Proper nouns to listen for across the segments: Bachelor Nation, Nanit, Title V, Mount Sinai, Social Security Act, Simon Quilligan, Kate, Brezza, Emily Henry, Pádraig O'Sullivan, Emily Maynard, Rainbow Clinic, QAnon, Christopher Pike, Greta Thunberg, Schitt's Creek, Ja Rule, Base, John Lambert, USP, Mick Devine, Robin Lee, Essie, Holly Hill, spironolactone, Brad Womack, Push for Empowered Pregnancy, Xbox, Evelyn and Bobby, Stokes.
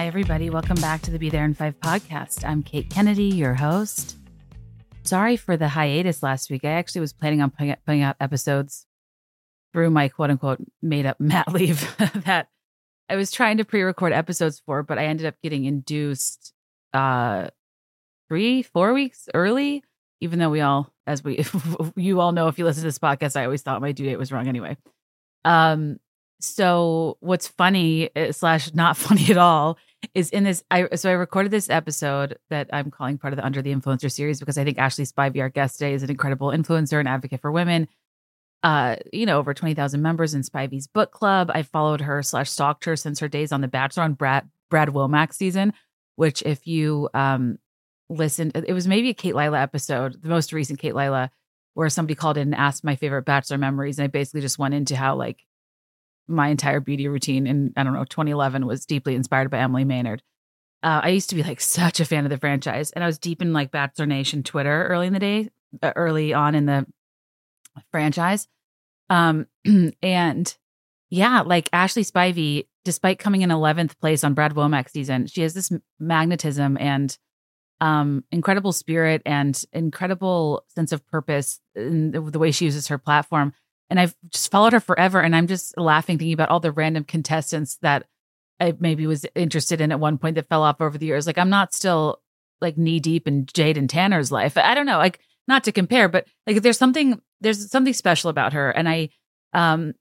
Hi, everybody. Welcome back to the Be There in 5 podcast. I'm Kate Kennedy, your host. Sorry for the hiatus last week. I actually was planning on putting out episodes through my quote unquote made up mat leave that I was trying to pre-record episodes for, but I ended up getting induced 3-4 weeks early, even though we all, as we, you all know, if you listen to this podcast, I always thought my due date was wrong anyway. So what's funny slash not funny at all is in this, I recorded this episode that I'm calling part of the Under the Influencer series, because I think Ashley Spivey, our guest today, is an incredible influencer and advocate for women. Over 20,000 members in Spivey's Book Club. I followed her slash stalked her since her days on The Bachelor on Brad Womack season, which if you listened, it was maybe a Kate Lila episode, the most recent Kate Lila, where somebody called in and asked my favorite Bachelor memories. And I basically just went into how like my entire beauty routine in, 2011 was deeply inspired by Emily Maynard. I used to be like such a fan of the franchise, and I was deep in like Bachelor Nation Twitter early on in the franchise. And yeah, like Ashley Spivey, despite coming in 11th place on Brad Womack's season, she has this magnetism and incredible spirit and incredible sense of purpose in the way she uses her platform. And I've just followed her forever. And I'm just laughing, thinking about all the random contestants that I maybe was interested in at one point that fell off over the years. Like I'm not still like knee deep in Jade and Tanner's life. I don't know, like not to compare, but like there's something special about her. And I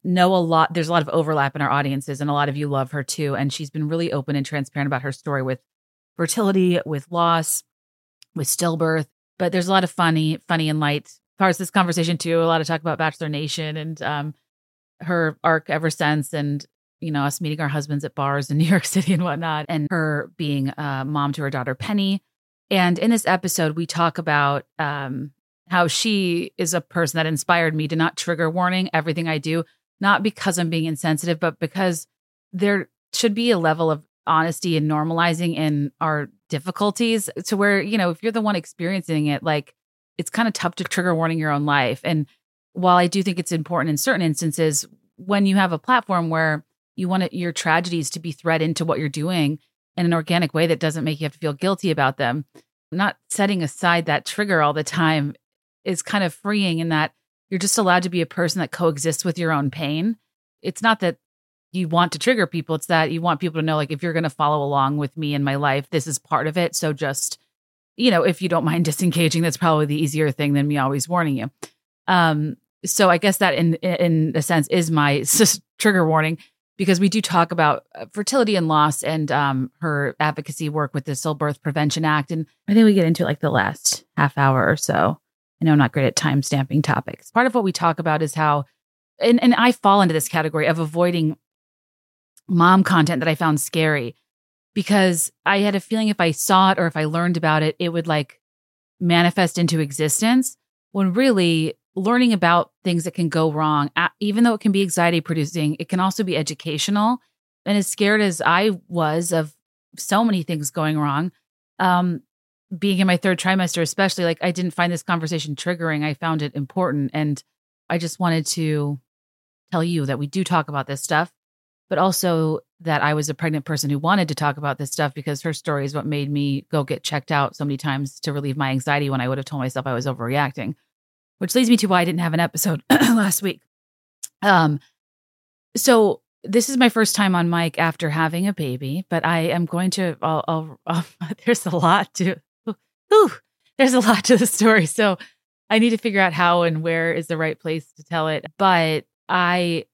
know a lot, there's a lot of overlap in our audiences, and a lot of you love her too. And she's been really open and transparent about her story with fertility, with loss, with stillbirth. But there's a lot of funny and light parts of this conversation too. A lot of talk about Bachelor Nation and her arc ever since, and you know, us meeting our husbands at bars in New York City and whatnot, and her being a mom to her daughter Penny. And in this episode, we talk about how she is a person that inspired me to not trigger warning everything I do, not because I'm being insensitive, but because there should be a level of honesty and normalizing in our difficulties to where, you know, if you're the one experiencing it, like it's kind of tough to trigger warning your own life. And while I do think it's important in certain instances, when you have a platform where you want your tragedies to be thread into what you're doing in an organic way that doesn't make you have to feel guilty about them, not setting aside that trigger all the time is kind of freeing, in that you're just allowed to be a person that coexists with your own pain. It's not that you want to trigger people. It's that you want people to know, like, if you're going to follow along with me in my life, this is part of it. So just, you know, if you don't mind disengaging, that's probably the easier thing than me always warning you. So I guess that in a sense is my trigger warning, because we do talk about fertility and loss and her advocacy work with the Stillbirth Prevention Act. And I think we get into like the last half hour or so. I know I'm not great at time stamping topics. Part of what we talk about is how, and I fall into this category of avoiding mom content that I found scary, because I had a feeling if I saw it or if I learned about it, it would like manifest into existence, when really learning about things that can go wrong, even though it can be anxiety producing, it can also be educational. And as scared as I was of so many things going wrong, being in my third trimester, especially, like I didn't find this conversation triggering. I found it important. And I just wanted to tell you that we do talk about this stuff, but also that I was a pregnant person who wanted to talk about this stuff, because her story is what made me go get checked out so many times to relieve my anxiety when I would have told myself I was overreacting, which leads me to why I didn't have an episode last week. So this is my first time on mic after having a baby, but I am going to, there's a lot to, there's a lot to the story. So I need to figure out how and where is the right place to tell it. But I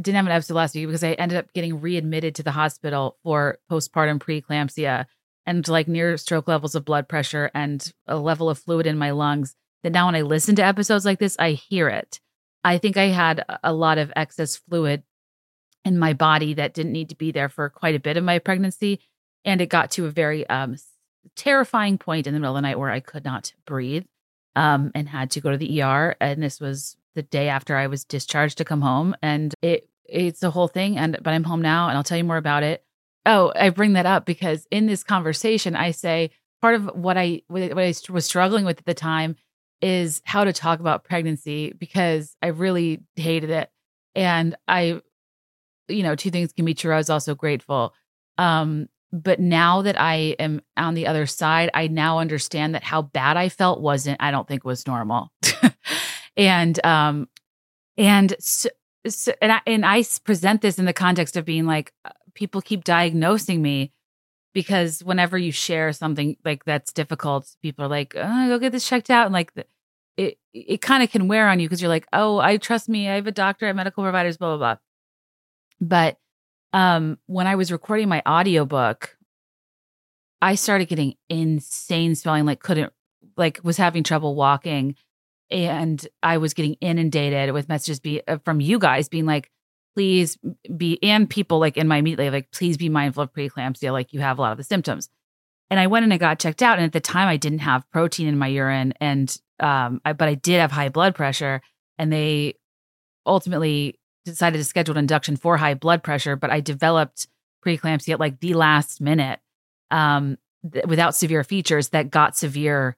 didn't have an episode last week because I ended up getting readmitted to the hospital for postpartum preeclampsia and like near stroke levels of blood pressure and a level of fluid in my lungs that now when I listen to episodes like this, I hear it. I think I had a lot of excess fluid in my body that didn't need to be there for quite a bit of my pregnancy. And it got to a very terrifying point in the middle of the night where I could not breathe and had to go to the ER. And this was the day after I was discharged to come home, and it's the whole thing. But I'm home now, and I'll tell you more about it. Oh, I bring that up because in this conversation, I say part of what I was struggling with at the time is how to talk about pregnancy, because I really hated it. And I, you know, two things can be true. I was also grateful. But now that I am on the other side, I now understand that how bad I felt I don't think was normal. And I present this in the context of being like, people keep diagnosing me because whenever you share something like that's difficult, people are like, oh, go get this checked out. And like, it kind of can wear on you because you're like, oh, I have a doctor, I have medical providers, blah, blah, blah. But when I was recording my audiobook, I started getting insane swelling, was having trouble walking. And I was getting inundated with messages from you guys being like, please be, and people like in my immediate, like, please be mindful of preeclampsia. Like, you have a lot of the symptoms. And I went and I got checked out. And at the time I didn't have protein in my urine and, but I did have high blood pressure, and they ultimately decided to schedule an induction for high blood pressure, but I developed preeclampsia at like the last minute without severe features that got severe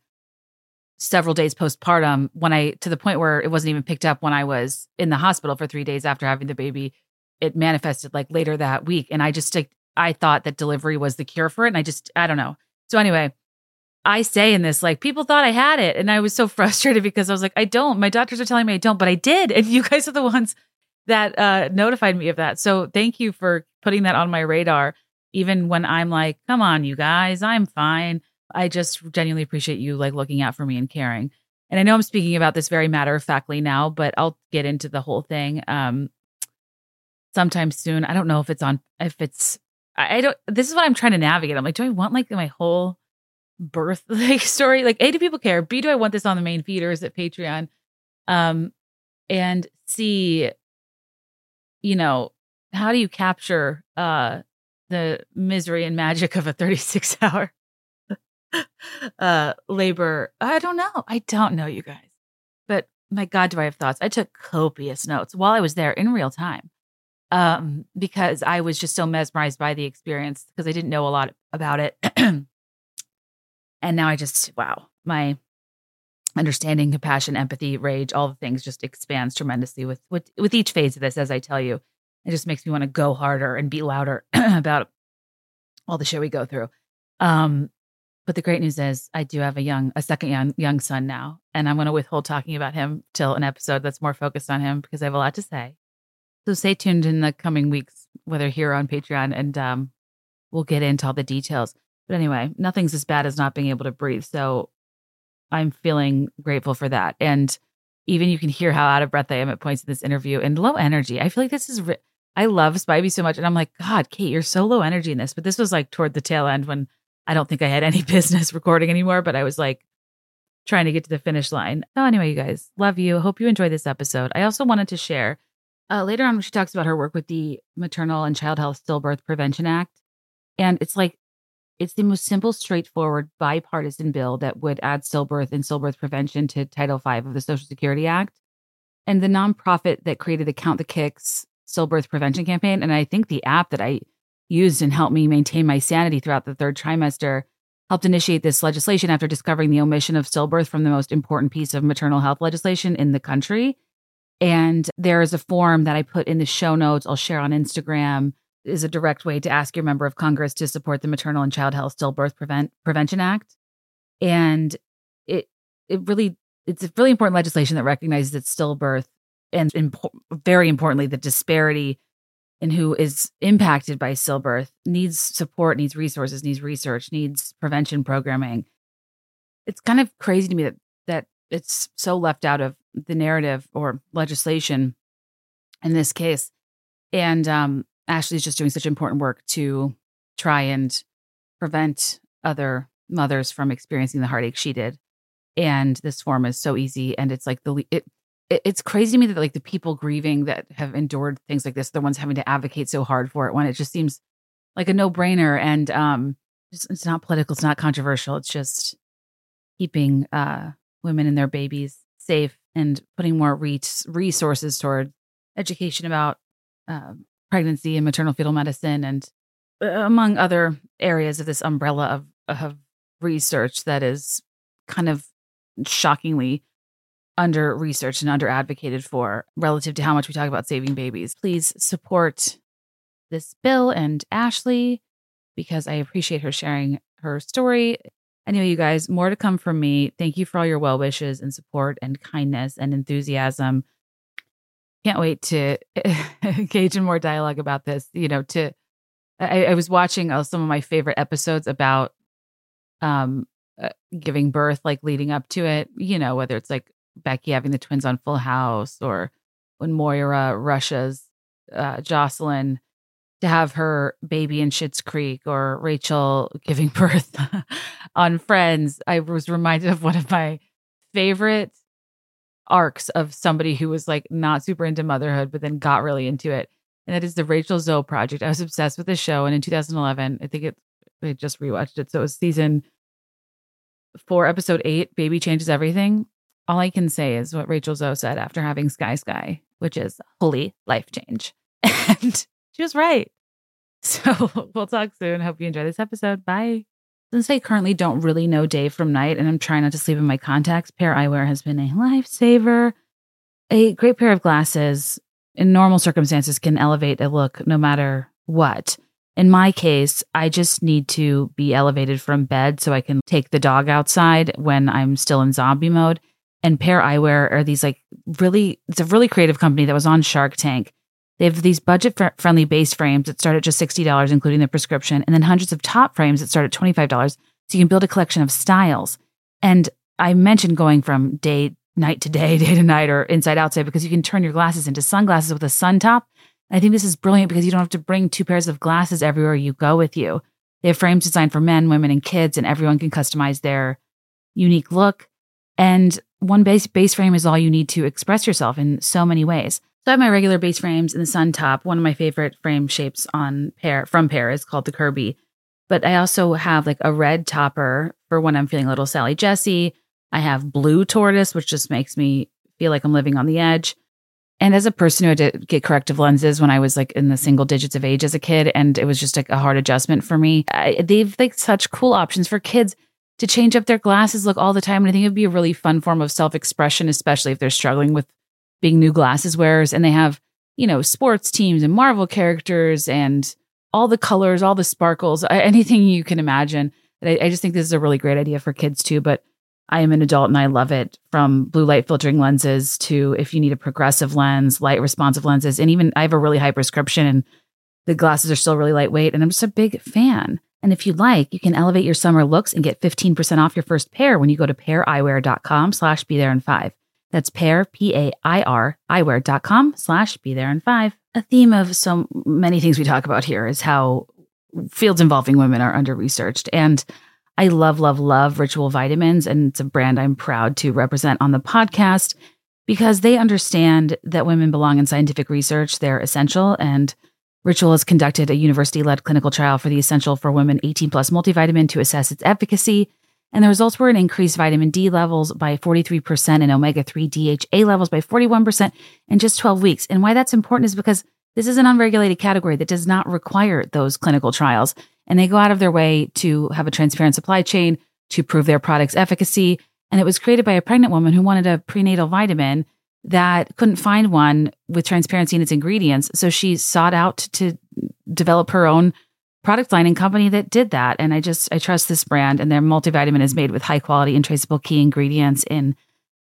several days postpartum to the point where it wasn't even picked up when I was in the hospital for 3 days after having the baby. It manifested like later that week. And I thought that delivery was the cure for it. And I don't know. So anyway, I say in this, like, people thought I had it. And I was so frustrated because I was like, I don't, my doctors are telling me I don't, but I did. And you guys are the ones that notified me of that. So thank you for putting that on my radar, even when I'm like, come on, you guys, I'm fine. I just genuinely appreciate you like looking out for me and caring. And I know I'm speaking about this very matter-of-factly now, but I'll get into the whole thing sometime soon. I don't know this is what I'm trying to navigate. I'm like, do I want like my whole birth like story? Like, A, do people care? B, do I want this on the main feed or is it Patreon? And C, you know, how do you capture the misery and magic of a 36-hour labor? I don't know, you guys. But my God, do I have thoughts? I took copious notes while I was there in real time because I was just so mesmerized by the experience because I didn't know a lot about it. And now I just, wow, my understanding, compassion, empathy, rage, all the things just expands tremendously with each phase of this, as I tell you. It just makes me want to go harder and be louder about all the shit we go through. But the great news is I do have a second young son now, and I'm going to withhold talking about him till an episode that's more focused on him because I have a lot to say. So stay tuned in the coming weeks, whether here on Patreon, and we'll get into all the details. But anyway, nothing's as bad as not being able to breathe. So I'm feeling grateful for that. And even you can hear how out of breath I am at points in this interview and low energy. I feel like I love Spivey so much. And I'm like, God, Kate, you're so low energy in this. But this was like toward the tail end when I don't think I had any business recording anymore, but I was like trying to get to the finish line. So anyway, you guys, love you. Hope you enjoy this episode. I also wanted to share later on when she talks about her work with the Maternal and Child Health Stillbirth Prevention Act. And it's the most simple, straightforward, bipartisan bill that would add stillbirth and stillbirth prevention to Title V of the Social Security Act. And the nonprofit that created the Count the Kicks stillbirth prevention campaign, and I think the app that I used and helped me maintain my sanity throughout the third trimester, helped initiate this legislation after discovering the omission of stillbirth from the most important piece of maternal health legislation in the country. And there is a form that I put in the show notes, I'll share on Instagram, is a direct way to ask your member of Congress to support the Maternal and Child Health Stillbirth Prevention Act. And it's a really important legislation that recognizes that stillbirth and very importantly, the disparity in who is impacted by stillbirth needs support, needs resources, needs research, needs prevention programming. It's kind of crazy to me that it's so left out of the narrative or legislation in this case. And, Ashley's just doing such important work to try and prevent other mothers from experiencing the heartache she did. And this form is so easy. And it's like it's crazy to me that like the people grieving that have endured things like this, the ones having to advocate so hard for it when it just seems like a no-brainer. And it's not political. It's not controversial. It's just keeping women and their babies safe and putting more resources toward education about pregnancy and maternal fetal medicine, and among other areas of this umbrella of research that is kind of shockingly under researched and under advocated for relative to how much we talk about saving babies. Please support this bill and Ashley. because I appreciate her sharing her story. Anyway, you guys, more to come from me. Thank you for all your well wishes and support and kindness and enthusiasm. Can't wait to engage in more dialogue about this. You know, I was watching some of my favorite episodes about giving birth, like leading up to it, you know, whether it's like Becky having the twins on Full House or when Moira rushes Jocelyn to have her baby in Schitt's Creek, or Rachel giving birth on Friends. I was reminded of one of my favorite arcs of somebody who was like not super into motherhood, but then got really into it. And that is the Rachel Zoe Project. I was obsessed with this show. And in 2011, I think they just rewatched it. So it was season 4, episode 8, Baby Changes Everything. All I can say is what Rachel Zoe said after having Sky, which is holy life change. And she was right. So we'll talk soon. Hope you enjoy this episode. Bye. Since I currently don't really know day from night and I'm trying not to sleep in my contacts, Pair Eyewear has been a lifesaver. A great pair of glasses in normal circumstances can elevate a look no matter what. In my case, I just need to be elevated from bed so I can take the dog outside when I'm still in zombie mode. And Pair Eyewear are these like really, it's a really creative company that was on Shark Tank. They have these budget-friendly base frames that start at just $60, including the prescription, and then hundreds of top frames that start at $25. So you can build a collection of styles. And I mentioned going from day to night, or inside outside, because you can turn your glasses into sunglasses with a sun top. I think this is brilliant because you don't have to bring 2 pairs of glasses everywhere you go with you. They have frames designed for men, women, and kids, and everyone can customize their unique look. And one base frame is all you need to express yourself in so many ways. So I have my regular base frames and the sun top. One of my favorite frame shapes from Pair is called the Kirby. But I also have like a red topper for when I'm feeling a little Sally Jesse. I have blue tortoise, which just makes me feel like I'm living on the edge. And as a person who had to get corrective lenses when I was like in the single digits of age as a kid, and it was just like a hard adjustment for me, they've like such cool options for kids to change up their glasses look all the time. And I think it'd be a really fun form of self-expression, especially if they're struggling with being new glasses wearers. And they have, you know, sports teams and Marvel characters and all the colors, all the sparkles, anything you can imagine. And I just think this is a really great idea for kids too, but I am an adult and I love it, from blue light filtering lenses to if you need a progressive lens, light responsive lenses. And even I have a really high prescription and the glasses are still really lightweight, and I'm just a big fan. And if you'd like, you can elevate your summer looks and get 15% off your first pair when you go to paireyewear.com/bethere in 5. That's Pair, P-A-I-R, eyewear.com/bethere in 5. A theme of so many things we talk about here is how fields involving women are under-researched. And I love, love, love Ritual Vitamins, and it's a brand I'm proud to represent on the podcast because they understand that women belong in scientific research. They're essential, and Ritual has conducted a university-led clinical trial for the Essential for Women 18+ multivitamin to assess its efficacy. And the results were an increased vitamin D levels by 43% and omega-3 DHA levels by 41% in just 12 weeks. And why that's important is because this is an unregulated category that does not require those clinical trials. And they go out of their way to have a transparent supply chain to prove their product's efficacy. And it was created by a pregnant woman who wanted a prenatal vitamin that couldn't find one with transparency in its ingredients. So she sought out to develop her own product line and company that did that. And I trust this brand, and their multivitamin is made with high quality and traceable key ingredients in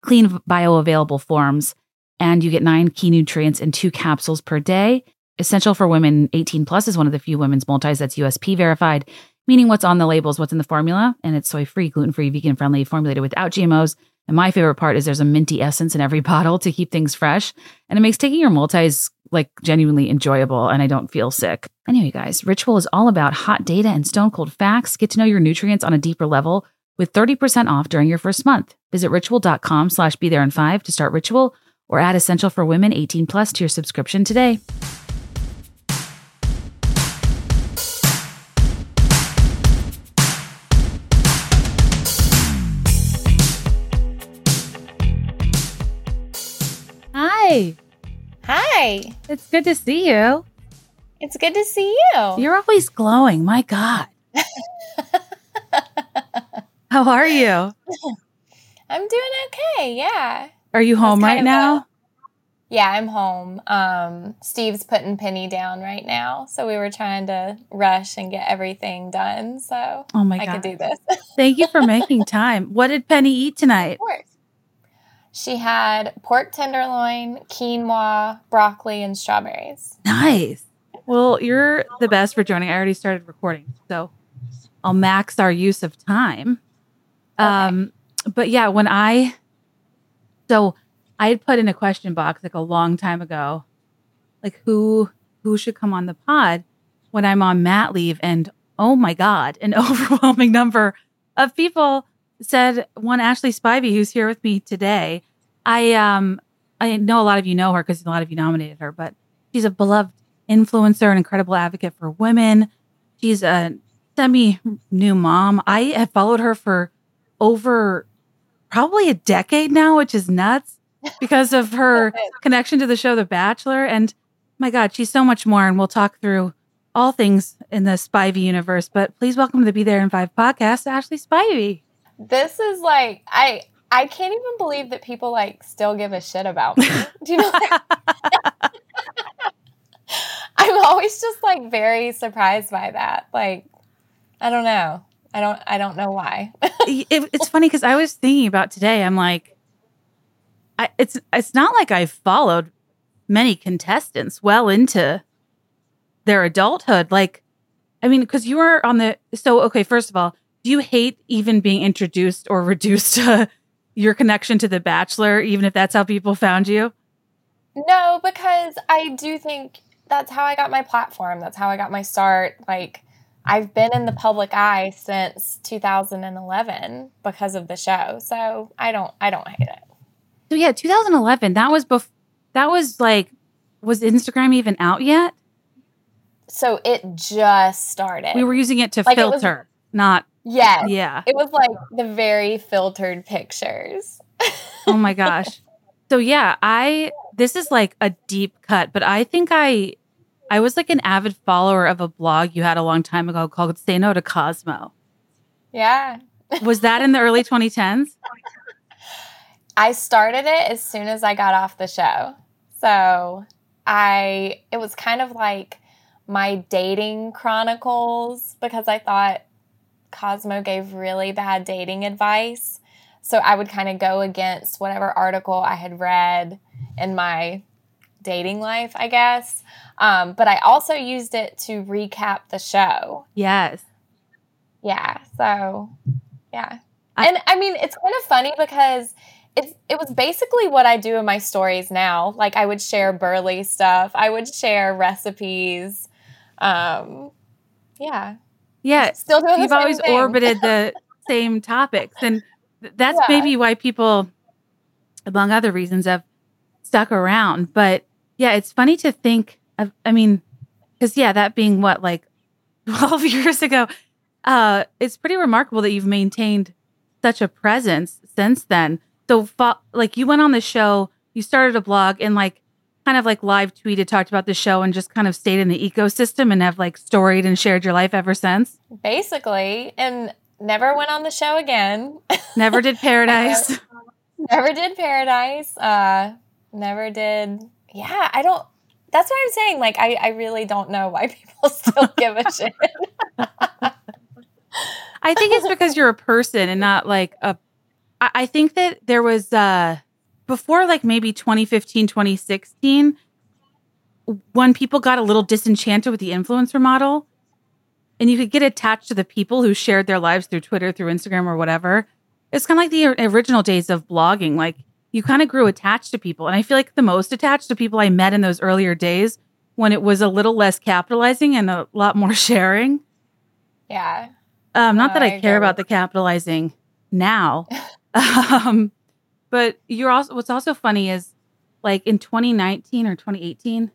clean, bioavailable forms. And you get 9 key nutrients in 2 capsules per day. Essential for Women 18+ is one of the few women's multis that's USP verified, meaning what's on the label is what's in the formula. And it's soy-free, gluten-free, vegan-friendly, formulated without GMOs. And my favorite part is there's a minty essence in every bottle to keep things fresh. And it makes taking your multis like genuinely enjoyable, and I don't feel sick. Anyway, guys, Ritual is all about hot data and stone cold facts. Get to know your nutrients on a deeper level with 30% off during your first month. Visit ritual.com/bethere in 5 to start Ritual, or add Essential for Women 18+ to your subscription today. Hi. Hi. It's good to see you. It's good to see you. You're always glowing. My God. How are you? I'm doing okay. Yeah. Are you home right now? Yeah, I'm home. Steve's putting Penny down right now, so we were trying to rush and get everything done. So I can do this. Thank you for making time. What did Penny eat tonight? Of course. She had pork tenderloin, quinoa, broccoli, and strawberries. Nice. Well, you're the best for joining. I already started recording, so I'll max our use of time. Okay. But yeah, I had put in a question box like a long time ago, like who should come on the pod when I'm on mat leave, and oh my God, an overwhelming number of people said one Ashley Spivey, who's here with me today. I know a lot of you know her because a lot of you nominated her, but she's a beloved influencer and incredible advocate for women. She's a semi-new mom. I have followed her for over probably a decade now, which is nuts, because of her connection to the show The Bachelor. And my God, she's so much more. And we'll talk through all things in the Spivey universe. But please welcome to the Be There in 5 podcast, Ashley Spivey. This is like, I can't even believe that people like still give a shit about me. Do you know? Like, I'm always just like very surprised by that. Like, I don't know. I don't know why. It's funny because I was thinking about today. I'm like, it's not like I've followed many contestants well into their adulthood. Like, I mean, because you were on the... So, okay, first of all, do you hate even being introduced or reduced to your connection to The Bachelor, even if that's how people found you? No, because I do think that's how I got my platform. That's how I got my start. Like, I've been in the public eye since 2011 because of the show. So I don't hate it. So yeah, 2011, was Instagram even out yet? So it just started. We were using it to filter, not... Yeah. Yeah. It was like the very filtered pictures. Oh my gosh. So yeah, this is like a deep cut, but I think I was like an avid follower of a blog you had a long time ago called Say No to Cosmo. Yeah. Was that in the early 2010s? I started it as soon as I got off the show. So it was kind of like my dating chronicles, because I thought Cosmo gave really bad dating advice. So I would kind of go against whatever article I had read in my dating life, I guess. But I also used it to recap the show. Yes. Yeah. So, yeah. And I mean, it's kind of funny because... It was basically what I do in my stories now. Like, I would share burly stuff. I would share recipes. Yeah. Yeah. Still doing the same thing. You've always orbited the same topics. And that's maybe why people, among other reasons, have stuck around. But, yeah, it's funny to think of, I mean, because, yeah, that being what, like 12 years ago, it's pretty remarkable that you've maintained such a presence since then. So, like, you went on the show, you started a blog and, like, kind of, like, live tweeted, talked about the show and just kind of stayed in the ecosystem and have, like, storied and shared your life ever since? Basically. And never went on the show again. Never did Paradise. Never did Paradise. Never did. Yeah, I don't. That's what I'm saying. Like, I really don't know why people still give a shit. I think it's because you're a person and not, like, a... I think that there was, before like maybe 2015, 2016, when people got a little disenchanted with the influencer model and you could get attached to the people who shared their lives through Twitter, through Instagram or whatever. It's kind of like the original days of blogging. Like, you kind of grew attached to people. And I feel like the most attached to people I met in those earlier days when it was a little less capitalizing and a lot more sharing. Yeah. Not that I care about the capitalizing now. But you're also, what's also funny is like in 2019 or 2018,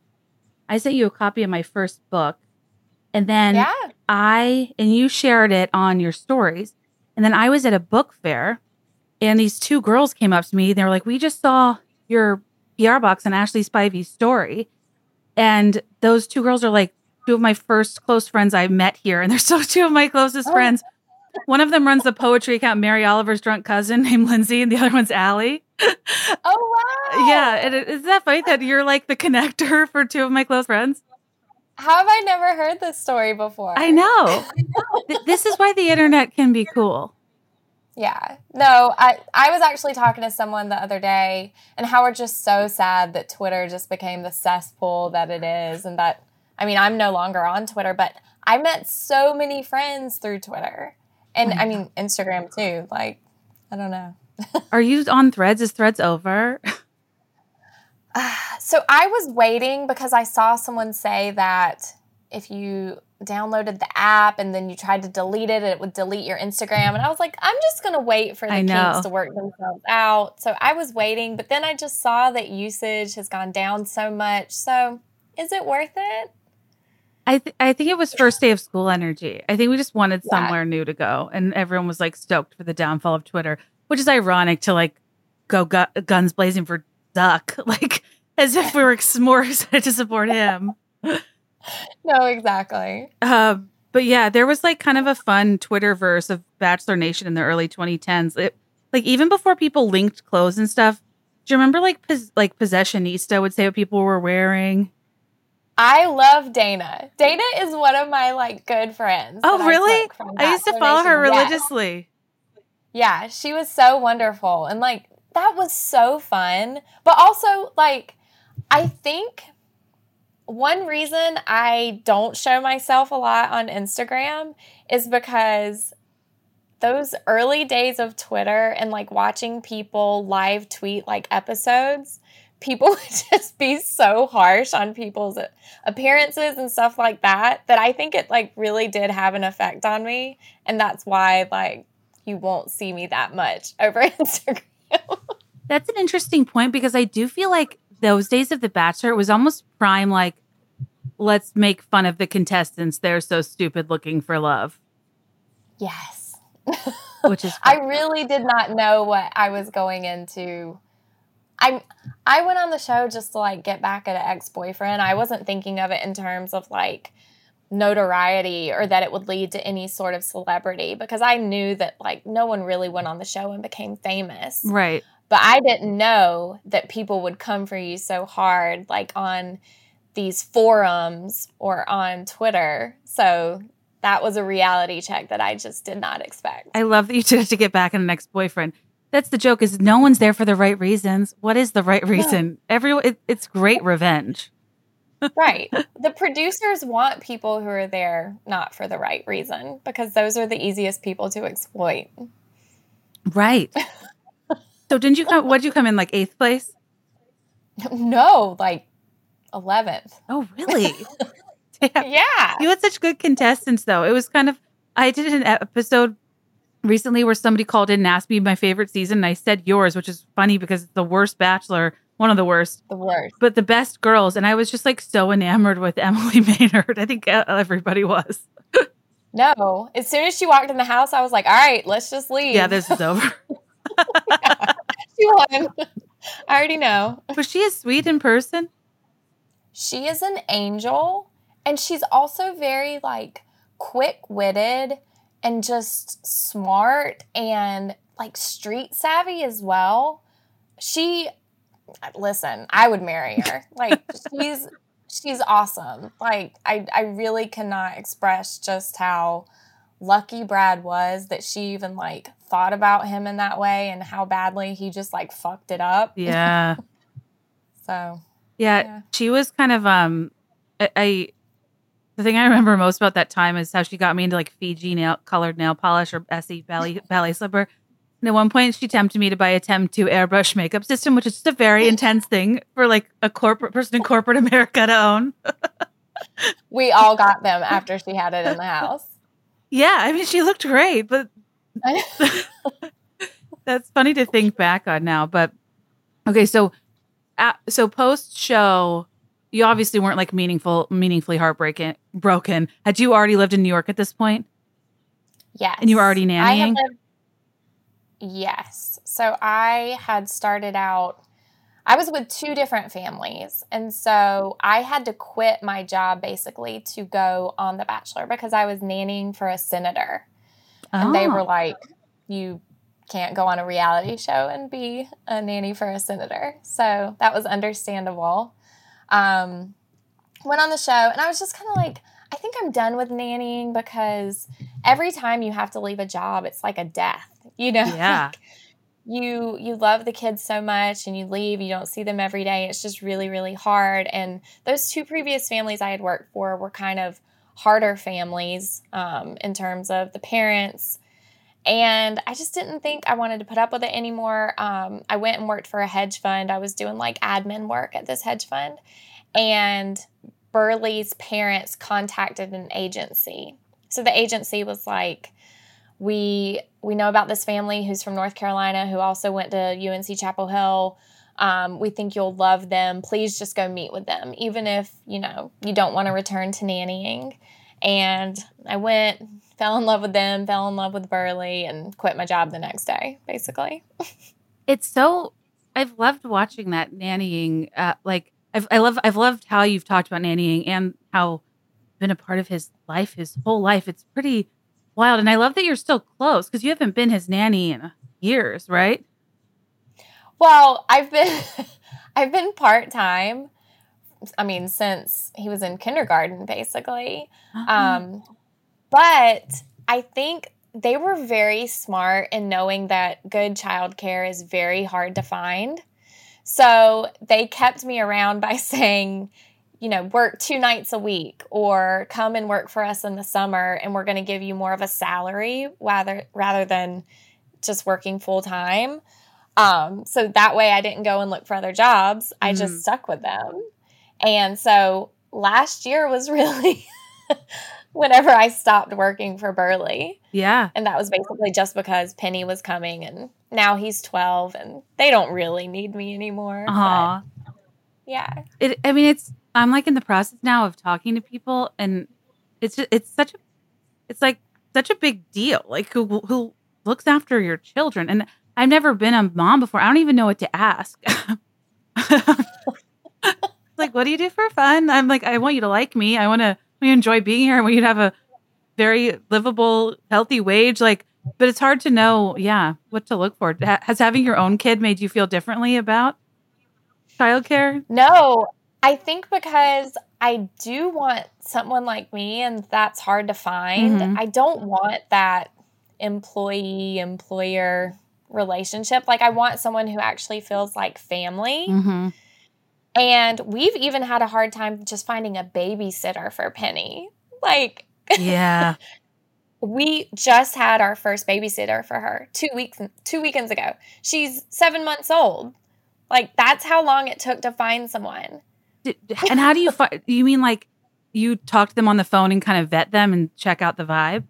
I sent you a copy of my first book and then you shared it on your stories. And then I was at a book fair and these two girls came up to me and they were like, we just saw your PR box and Ashley Spivey's story. And those two girls are like two of my first close friends I met here. And they're still two of my closest friends. One of them runs the poetry account, Mary Oliver's drunk cousin named Lindsay, and the other one's Allie. Oh, wow. Yeah. And isn't that funny that you're like the connector for two of my close friends? How have I never heard this story before? I know. This is why the internet can be cool. Yeah. No, I was actually talking to someone the other day, and how we're just so sad that Twitter just became the cesspool that it is. And that, I mean, I'm no longer on Twitter, but I met so many friends through Twitter. And, I mean, Instagram, too. Like, I don't know. Are you on Threads? Is Threads over? So I was waiting because I saw someone say that if you downloaded the app and then you tried to delete it, it would delete your Instagram. And I was like, I'm just going to wait for the kinks to work themselves out. So I was waiting. But then I just saw that usage has gone down so much. So is it worth it? I think it was first day of school energy. I think we just wanted somewhere new to go. And everyone was like stoked for the downfall of Twitter, which is ironic to like go guns blazing for Duck, like as if we were more excited to support him. No, exactly. But yeah, there was like kind of a fun Twitterverse of Bachelor Nation in the early 2010s. It, like even before people linked clothes and stuff, do you remember like Possessionista would say what people were wearing? I love Dana. Dana is one of my like good friends. Oh, really? I used to follow her religiously. Yeah, she was so wonderful. And like, that was so fun. But also, like, I think one reason I don't show myself a lot on Instagram is because those early days of Twitter and like watching people live tweet like episodes, people would just be so harsh on people's appearances and stuff like that, that I think it like really did have an effect on me. And that's why like you won't see me that much over Instagram. That's an interesting point, because I do feel like those days of The Bachelor, it was almost prime, like, let's make fun of the contestants. They're so stupid looking for love. Yes. Which is I really did not know what I was going into. I went on the show just to, like, get back at an ex-boyfriend. I wasn't thinking of it in terms of, like, notoriety or that it would lead to any sort of celebrity, because I knew that like no one really went on the show and became famous. Right. But I didn't know that people would come for you so hard, like on these forums or on Twitter. So that was a reality check that I just did not expect. I love that you did it to get back at an ex-boyfriend. That's the joke, is no one's there for the right reasons. What is the right reason? Yeah. It's great revenge. Right. The producers want people who are there not for the right reason, because those are the easiest people to exploit. Right. So what'd you come in, like, 8th place? No, like 11th. Oh, really? Yeah. You had such good contestants, though. It was kind of, I did an episode recently where somebody called in and asked me my favorite season, and I said yours, which is funny because it's the worst Bachelor. One of the worst. The worst. But the best girls. And I was just like so enamored with Emily Maynard. I think everybody was. No. As soon as she walked in the house, I was like, all right, let's just leave. Yeah, this is over. Yeah, she won. I already know. But she is sweet in person. She is an angel. And she's also very like quick-witted and just smart and like street savvy as well. Listen, I would marry her. Like, she's awesome. Like, I really cannot express just how lucky Brad was that she even, like, thought about him in that way and how badly he just, like, fucked it up. Yeah. So. Yeah, she was kind of, the thing I remember most about that time is how she got me into, like, Fiji colored nail polish or Essie ballet slipper. And at one point, she tempted me to buy a Temp2 airbrush makeup system, which is just a very intense thing for like a corporate person in corporate America to own. We all got them after she had it in the house. Yeah, I mean, she looked great, but that's funny to think back on now. But okay, so post show, you obviously weren't like meaningfully broken. Had you already lived in New York at this point? Yes, and you were already nannying. Yes. So I had started out, I was with two different families. And so I had to quit my job basically to go on The Bachelor because I was nannying for a senator. And they were like, you can't go on a reality show and be a nanny for a senator. So that was understandable. Went on the show, and I was just kind of like, I think I'm done with nannying, because every time you have to leave a job, it's like a death, you know? Yeah. Like, you love the kids so much, and you leave, you don't see them every day. It's just really, really hard. And those two previous families I had worked for were kind of harder families, in terms of the parents. And I just didn't think I wanted to put up with it anymore. I went and worked for a hedge fund. I was doing like admin work at this hedge fund, and Burley's parents contacted an agency. So the agency was like, we know about this family who's from North Carolina who also went to UNC Chapel Hill. We think you'll love them. Please just go meet with them, even if, you know, you don't want to return to nannying. And I went, fell in love with them, fell in love with Burley, and quit my job the next day, basically. It's so, I've loved watching that nannying. I've loved how you've talked about nannying and how it's been a part of his life, his whole life. It's pretty wild. And I love that you're still close, because you haven't been his nanny in years, right? Well, I've been part-time. I mean, since he was in kindergarten, basically. But I think they were very smart in knowing that good childcare is very hard to find. So they kept me around by saying, you know, work 2 nights a week, or come and work for us in the summer, and we're going to give you more of a salary rather than just working full time. So that way I didn't go and look for other jobs. I just stuck with them. And so last year was really whenever I stopped working for Burley. Yeah. And that was basically just because Penny was coming, and now he's 12 and they don't really need me anymore. Uh-huh. But yeah. I'm like in the process now of talking to people, and it's such a big deal. Like who looks after your children? And I've never been a mom before. I don't even know what to ask. Like, what do you do for fun? I'm like, I want you to like me. I want you to enjoy being here. I want you to have a very livable, healthy wage. Like, but it's hard to know, what to look for. Has having your own kid made you feel differently about childcare? No, I think because I do want someone like me, and that's hard to find. Mm-hmm. I don't want that employee-employer relationship. Like, I want someone who actually feels like family. Mm-hmm. And we've even had a hard time just finding a babysitter for Penny. Like, yeah, we just had our first babysitter for her two weekends ago. She's 7 months old. Like, that's how long it took to find someone. And how do you find? You mean like you talk to them on the phone and kind of vet them and check out the vibe?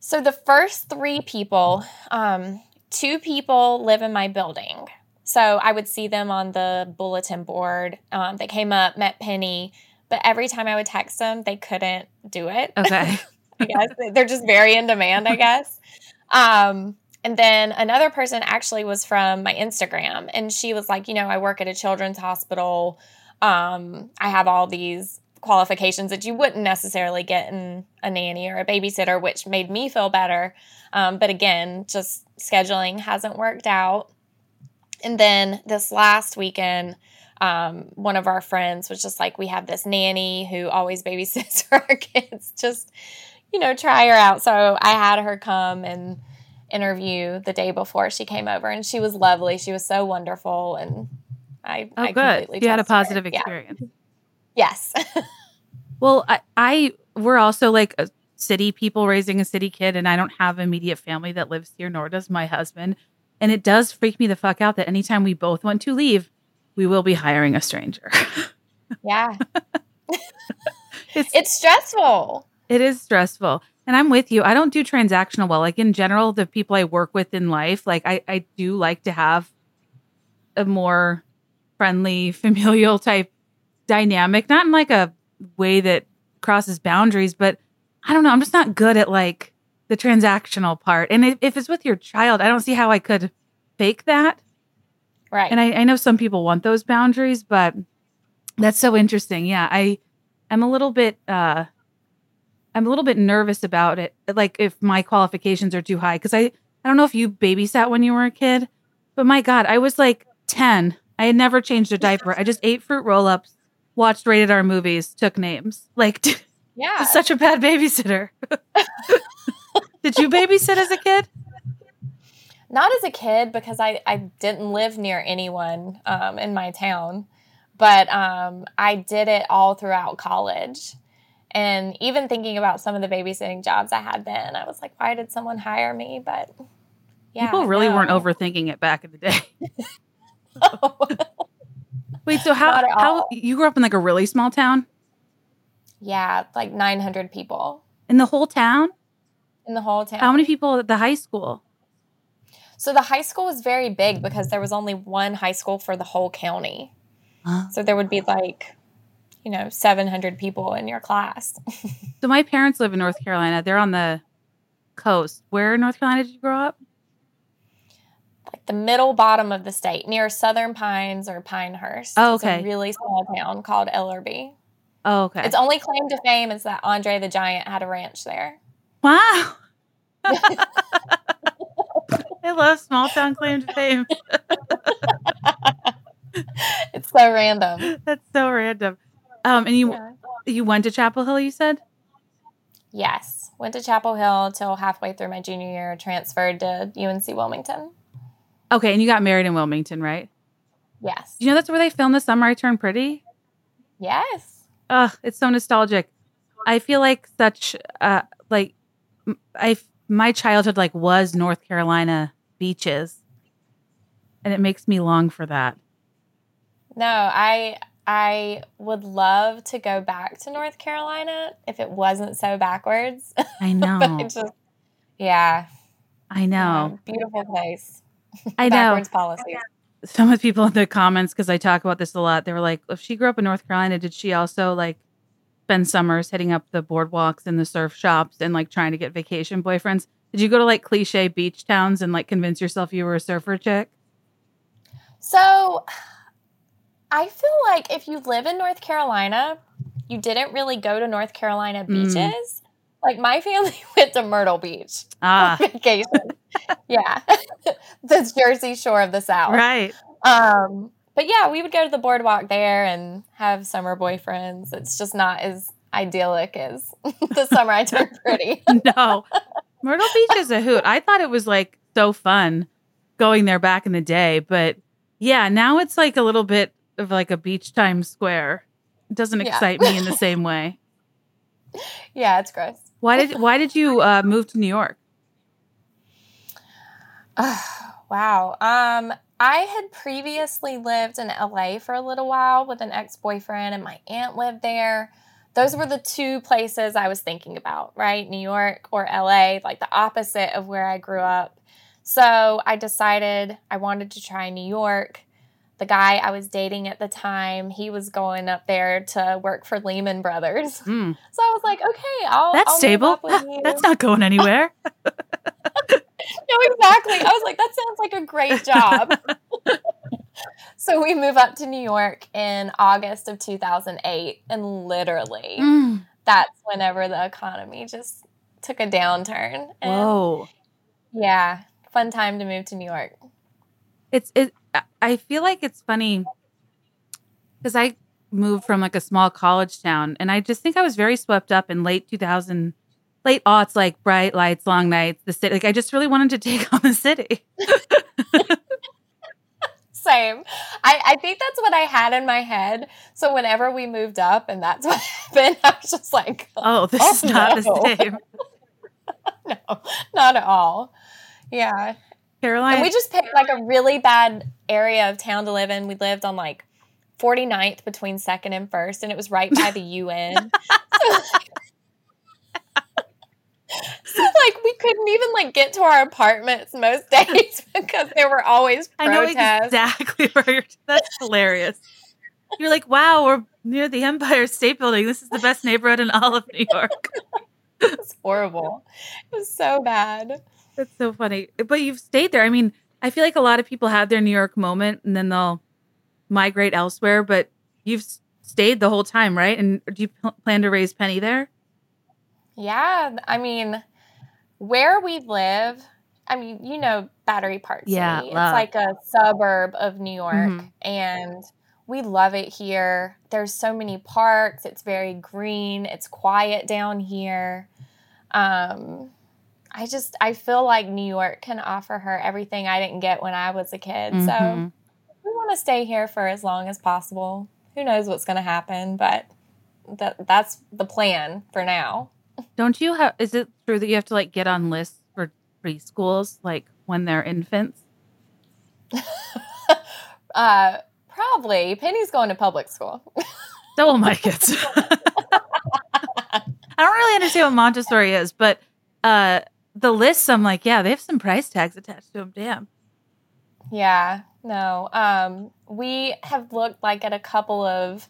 So the first 3 people, 2 people live in my building. So I would see them on the bulletin board. They came up, met Penny, but every time I would text them, they couldn't do it. Okay. I guess they're just very in demand, I guess. And then another person actually was from my Instagram, and she was like, you know, I work at a children's hospital. I have all these qualifications that you wouldn't necessarily get in a nanny or a babysitter, which made me feel better. But again, just scheduling hasn't worked out. And then this last weekend, one of our friends was just like, we have this nanny who always babysits our kids. Just, you know, try her out. So I had her come and interview the day before she came over, and she was lovely. She was so wonderful, and I completely trusted her. You had a positive experience. Yeah. Yes. Well, we're also like a city people raising a city kid, and I don't have immediate family that lives here, nor does my husband. And it does freak me the fuck out that anytime we both want to leave, we will be hiring a stranger. Yeah. It's stressful. It is stressful. And I'm with you. I don't do transactional well. Like, in general, the people I work with in life, like I do like to have a more friendly, familial type dynamic. Not in like a way that crosses boundaries, but I don't know. I'm just not good at like the transactional part. And if it's with your child, I don't see how I could fake that. Right. And I know some people want those boundaries, but that's so interesting. Yeah. I'm a little bit I'm a little bit nervous about it, like if my qualifications are too high, because I don't know if you babysat when you were a kid, but my God, I was like 10. I had never changed a diaper. I just ate fruit roll-ups, watched rated R movies, took names. Like, yeah, such a bad babysitter. Did you babysit as a kid? Not as a kid, because I didn't live near anyone in my town, but I did it all throughout college. And even thinking about some of the babysitting jobs I had then, I was like, why did someone hire me? But yeah. People really weren't overthinking it back in the day. Wait, so how you grew up in like a really small town? Yeah, like 900 people. In the whole town? In the whole town. How many people at the high school? So the high school was very big because there was only one high school for the whole county. Huh? So there would be like, 700 people in your class. So my parents live in North Carolina. They're on the coast. Where in North Carolina did you grow up? Like the middle bottom of the state, near Southern Pines or Pinehurst. Oh, okay. It's a really small town called Ellerby. Oh, okay. Its only claim to fame is that Andre the Giant had a ranch there. Wow. I love small town claim to fame. It's so random. That's so random. And you went to Chapel Hill, you said? Yes. Went to Chapel Hill till halfway through my junior year, transferred to UNC Wilmington. Okay, and you got married in Wilmington, right? Yes. You know that's where they filmed The Summer I Turned Pretty? Yes. Ugh, it's so nostalgic. I feel like such, my childhood, was North Carolina beaches. And it makes me long for that. No, I would love to go back to North Carolina if it wasn't so backwards. I know. But it just, yeah. I know. Beautiful place. I know. Backwards policies. Some of the people in the comments, because I talk about this a lot, they were like, if she grew up in North Carolina, did she also spend summers hitting up the boardwalks and the surf shops and trying to get vacation boyfriends? Did you go to cliche beach towns and convince yourself you were a surfer chick? So I feel like if you live in North Carolina, you didn't really go to North Carolina beaches. My family went to Myrtle Beach on vacation. Yeah. The Jersey Shore of the South. Right. But yeah, we would go to the boardwalk there and have summer boyfriends. It's just not as idyllic as The Summer I Turned Pretty. No. Myrtle Beach is a hoot. I thought it was so fun going there back in the day. But yeah, now it's a little bit of a beach Times Square. It doesn't excite me in the same way. Yeah, it's gross. Why did you move to New York? Wow. I had previously lived in LA for a little while with an ex-boyfriend, and my aunt lived there. Those were the two places I was thinking about, right? New York or LA, the opposite of where I grew up. So I decided I wanted to try New York. The guy I was dating at the time, he was going up there to work for Lehman Brothers. Mm. So I was like, okay, I'll stable. Move up with you. That's not going anywhere. No, exactly. I was like, that sounds like a great job. So we move up to New York in August of 2008. And literally, that's whenever the economy just took a downturn. And whoa. Yeah. Fun time to move to New York. I feel like it's funny because I moved from a small college town, and I just think I was very swept up in late aughts, bright lights, long nights, the city. I just really wanted to take on the city. Same. I think that's what I had in my head. So whenever we moved up and that's what happened, I was just like, this is not the same. No, not at all. Yeah. Caroline. And we just picked a really bad area of town to live in. We lived on 49th between 2nd and 1st, and it was right by the UN. So we couldn't even get to our apartments most days because there were always protests. I know exactly where you're. That's hilarious. You're like, wow, we're near the Empire State Building. This is the best neighborhood in all of New York. It's horrible. It was so bad. That's so funny. But you've stayed there. I mean, I feel like a lot of people have their New York moment and then they'll migrate elsewhere, but you've stayed the whole time, right? And do you plan to raise Penny there? Yeah. I mean, where we live, I mean, you know, Battery Park City. Yeah, it's like a suburb of New York, mm-hmm. and we love it here. There's so many parks. It's very green. It's quiet down here. I feel like New York can offer her everything I didn't get when I was a kid. Mm-hmm. So we want to stay here for as long as possible. Who knows what's going to happen, but that's the plan for now. Don't you have, is it true that you have to like get on lists for preschools, like when they're infants? Probably. Penny's going to public school. Double my kids. I don't really understand what Montessori is, but the lists, I'm like, yeah, they have some price tags attached to them. Damn. Yeah, no. We have looked like at a couple of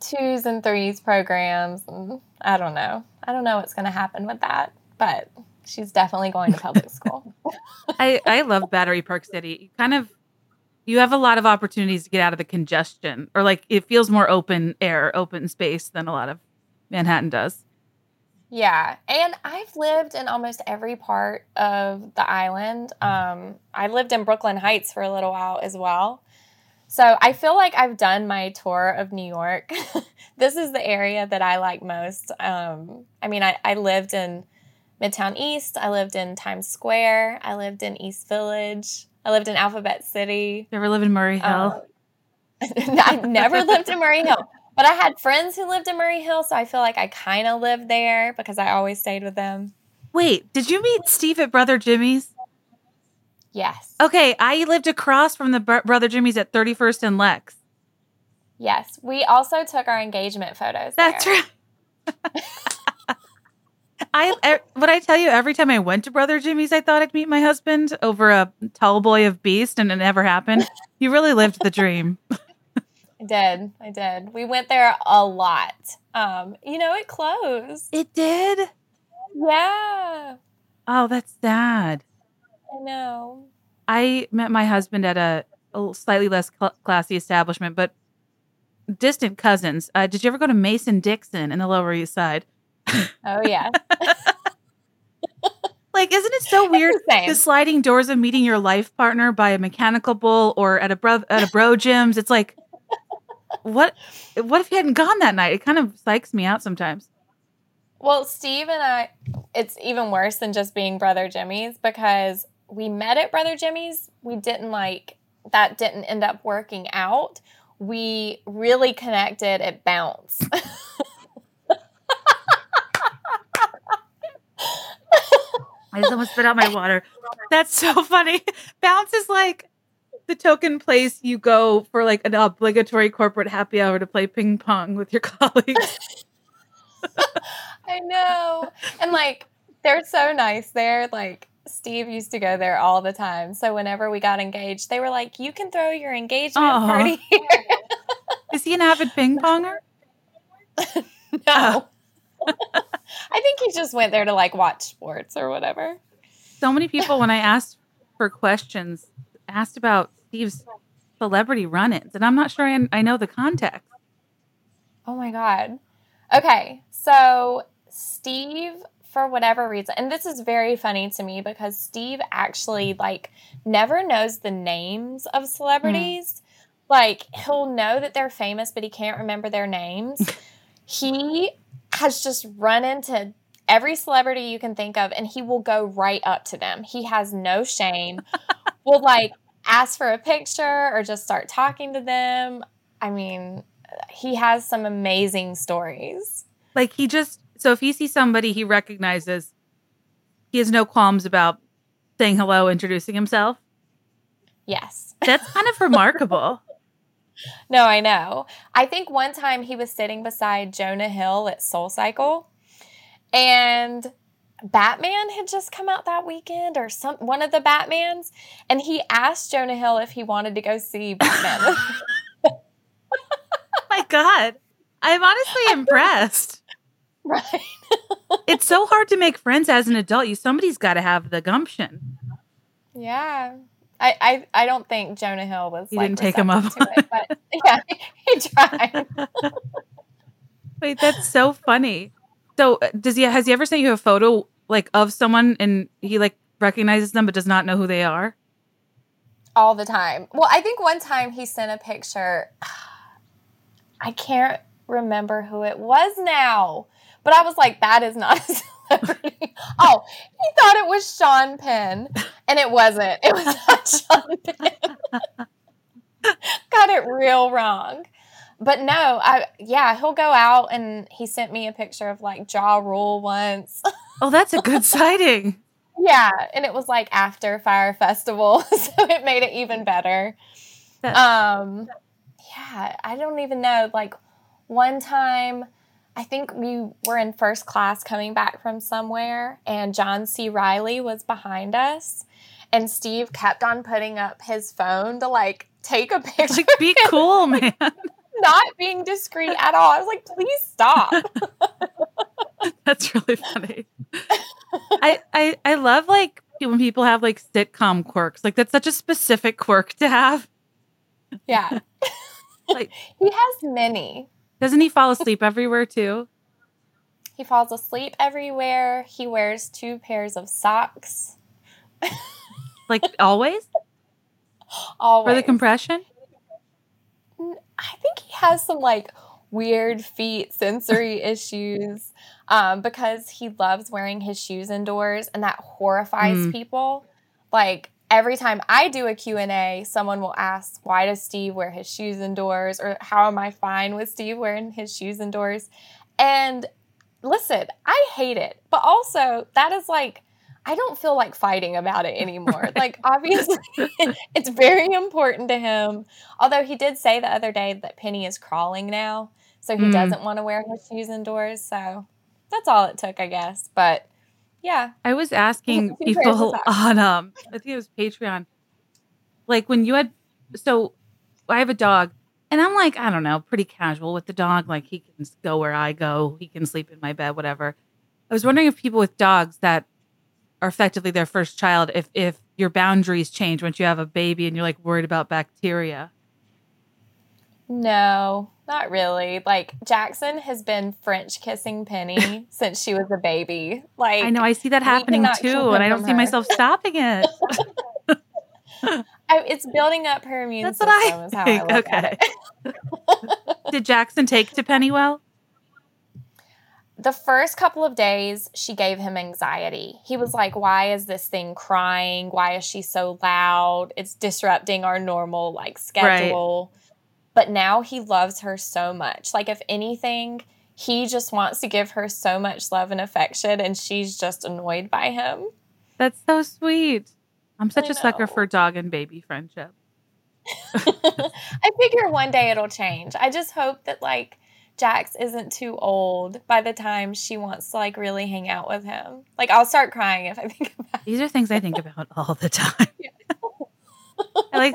2s and 3s programs. And I don't know. What's going to happen with that, but she's definitely going to public school. I love Battery Park City. Kind of, you have a lot of opportunities to get out of the congestion, or like it feels more open air, open space than a lot of Manhattan does. Yeah. And I've lived in almost every part of the island. I lived in Brooklyn Heights for a little while as well. So I feel like I've done my tour of New York. This is the area that I like most. I lived in Midtown East. I lived in Times Square. I lived in East Village. I lived in Alphabet City. Never lived in Murray Hill. I never lived in Murray Hill. But I had friends who lived in Murray Hill, so I feel like I kind of lived there because I always stayed with them. Wait, did you meet Steve at Brother Jimmy's? Yes. Okay, I lived across from the Brother Jimmy's at 31st and Lex. Yes, we also took our engagement photos there. That's right. What I tell you, every time I went to Brother Jimmy's, I thought I'd meet my husband over a tall boy of Beast, and it never happened. You really lived the dream. I did. We went there a lot. It closed. It did? Yeah. Oh, that's sad. I know. I met my husband at a slightly less classy establishment, but distant cousins. Did you ever go to Mason-Dixon in the Lower East Side? Oh, yeah. Like, isn't it so weird, the sliding doors of meeting your life partner by a mechanical bull or at a bro gym's? It's like... What if he hadn't gone that night? It kind of psychs me out sometimes. Well, Steve and I, it's even worse than just being Brother Jimmy's because we met at Brother Jimmy's. That didn't end up working out. We really connected at Bounce. I just almost spit out my water. That's so funny. Bounce is like... the token place you go for like an obligatory corporate happy hour to play ping pong with your colleagues. I know. And like, they're so nice there. Like Steve used to go there all the time. So whenever we got engaged, they were like, you can throw your engagement party here. Is he an avid ping ponger? No. I think he just went there to like watch sports or whatever. So many people, when I asked for questions, asked about Steve's celebrity run-ins, and I'm not sure I know the context. Oh, my God. Okay, so Steve, for whatever reason, and this is very funny to me because Steve actually, like, never knows the names of celebrities. Like, he'll know that they're famous, but he can't remember their names. He has just run into every celebrity you can think of, and he will go right up to them. He has no shame. Will like ask for a picture or just start talking to them. I mean, he has some amazing stories. Like so if he sees somebody he recognizes, he has no qualms about saying hello, introducing himself. Yes. That's kind of remarkable. No, I know. I think one time he was sitting beside Jonah Hill at SoulCycle and Batman had just come out that weekend or one of the Batmans, and he asked Jonah Hill if he wanted to go see Batman. My God. I'm honestly impressed. Right. It's so hard to make friends as an adult. Somebody's got to have the gumption. Yeah. I don't think Jonah Hill was you like didn't take him up to it, but yeah, he tried. Wait, that's so funny. So has he ever sent you a photo like of someone and he like recognizes them but does not know who they are? All the time. Well, I think one time he sent a picture. I can't remember who it was now, but I was like, that is not a celebrity. Oh, he thought it was Sean Penn, and it wasn't. It was not Sean Penn. Got it real wrong. But no, he'll go out, and he sent me a picture of like Ja Rule once. Oh, that's a good sighting. Yeah, and it was like after Fire Festival, so it made it even better. Yeah, I don't even know. Like one time, I think we were in first class coming back from somewhere, and John C. Reilly was behind us, and Steve kept on putting up his phone to like take a picture. Like, be cool, man. Not being discreet at all. I was like, please stop. That's really funny. I love like when people have like sitcom quirks. Like that's such a specific quirk to have. Yeah. Like he has many. Doesn't he fall asleep everywhere too? He falls asleep everywhere. He wears 2 pairs of socks. Like always? Always. For the compression? I think he has some like weird feet sensory issues because he loves wearing his shoes indoors, and that horrifies people. Like every time I do a Q&A, someone will ask, why does Steve wear his shoes indoors? Or how am I fine with Steve wearing his shoes indoors? And listen, I hate it. But also that is like, I don't feel like fighting about it anymore. Right. Like, obviously, it's very important to him. Although he did say the other day that Penny is crawling now, so he doesn't want to wear his shoes indoors. So that's all it took, I guess. But, yeah. I was asking people on, I think it was Patreon, like, when you had, so I have a dog, and I'm like, I don't know, pretty casual with the dog. Like, he can go where I go. He can sleep in my bed, whatever. I was wondering if people with dogs that are effectively their first child, if your boundaries change once you have a baby and you're like worried about bacteria. No, not really. Like Jackson has been French kissing Penny since she was a baby. Like I know, I see that happening too, and I don't see myself stopping it. It's building up her immune system is how I look at it. Did Jackson take to Penny well? The first couple of days, she gave him anxiety. He was like, why is this thing crying? Why is she so loud? It's disrupting our normal, like, schedule. Right. But now he loves her so much. Like, if anything, he just wants to give her so much love and affection, and she's just annoyed by him. That's so sweet. I'm such a sucker for dog and baby friendship. I figure one day it'll change. I just hope that, like, Jax isn't too old by the time she wants to, like, really hang out with him. Like, I'll start crying if I think about it. These are things I think about all the time. Yeah. I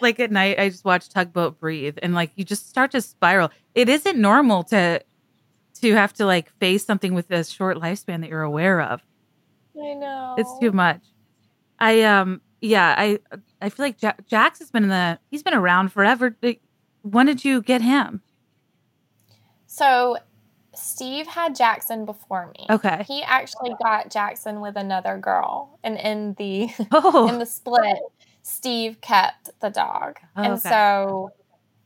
like, at night, I just watch Tugboat Breathe, and, like, you just start to spiral. It isn't normal to have to, like, face something with a short lifespan that you're aware of. I know. It's too much. I feel like Jax has been he's been around forever. Like, when did you get him? So, Steve had Jackson before me. Okay. He actually got Jackson with another girl. And in the split, Steve kept the dog. Oh, and so,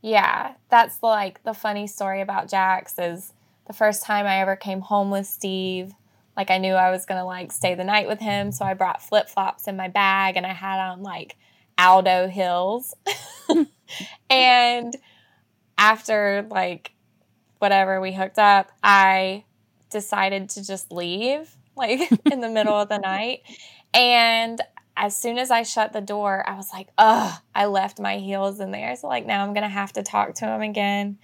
yeah, that's like the funny story about Jax is the first time I ever came home with Steve, like I knew I was going to like stay the night with him. So, I brought flip-flops in my bag and I had on like Aldo heels. And after like whatever, we hooked up, I decided to just leave, like, in the middle of the night. And as soon as I shut the door, I was like, ugh, I left my heels in there. So, like, now I'm going to have to talk to him again.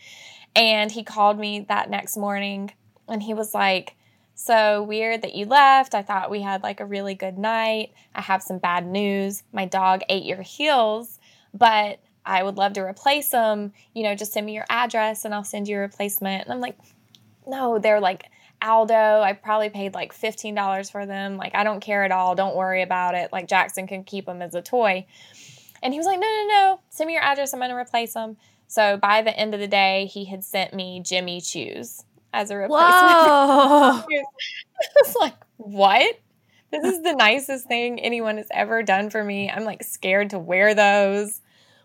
And he called me that next morning, and he was like, so weird that you left. I thought we had, like, a really good night. I have some bad news. My dog ate your heels, but I would love to replace them, you know, just send me your address and I'll send you a replacement. And I'm like, no, they're like Aldo. I probably paid like $15 for them. Like, I don't care at all. Don't worry about it. Like, Jackson can keep them as a toy. And he was like, no, send me your address. I'm going to replace them. So by the end of the day, he had sent me Jimmy Choo's. as a replacement. Whoa. It's like, what? This is the nicest thing anyone has ever done for me. I'm like scared to wear those.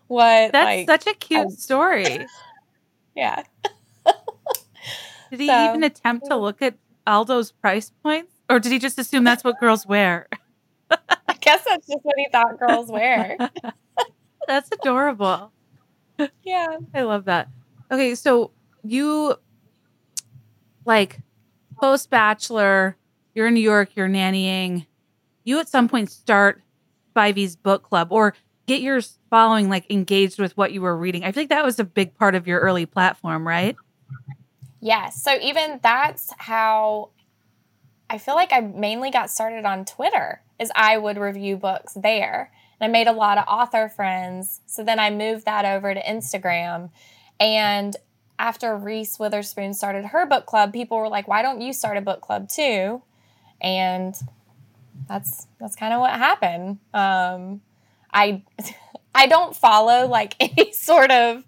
What? That's like, such a cute story. Yeah. Did he even attempt to look at Aldo's price points? Or did he just assume that's what girls wear? I guess that's just what he thought girls wear. That's adorable. Yeah. I love that. Okay, so you, like, post-Bachelor, you're in New York, you're nannying. You at some point start Spivey's Book Club or get your following, like, engaged with what you were reading. I feel like that was a big part of your early platform, right? Yes. Yeah, so even that's how... I feel like I mainly got started on Twitter is I would review books there. And I made a lot of author friends. So then I moved that over to Instagram. And after Reese Witherspoon started her book club, people were like, why don't you start a book club too? And that's kind of what happened. I don't follow like any sort of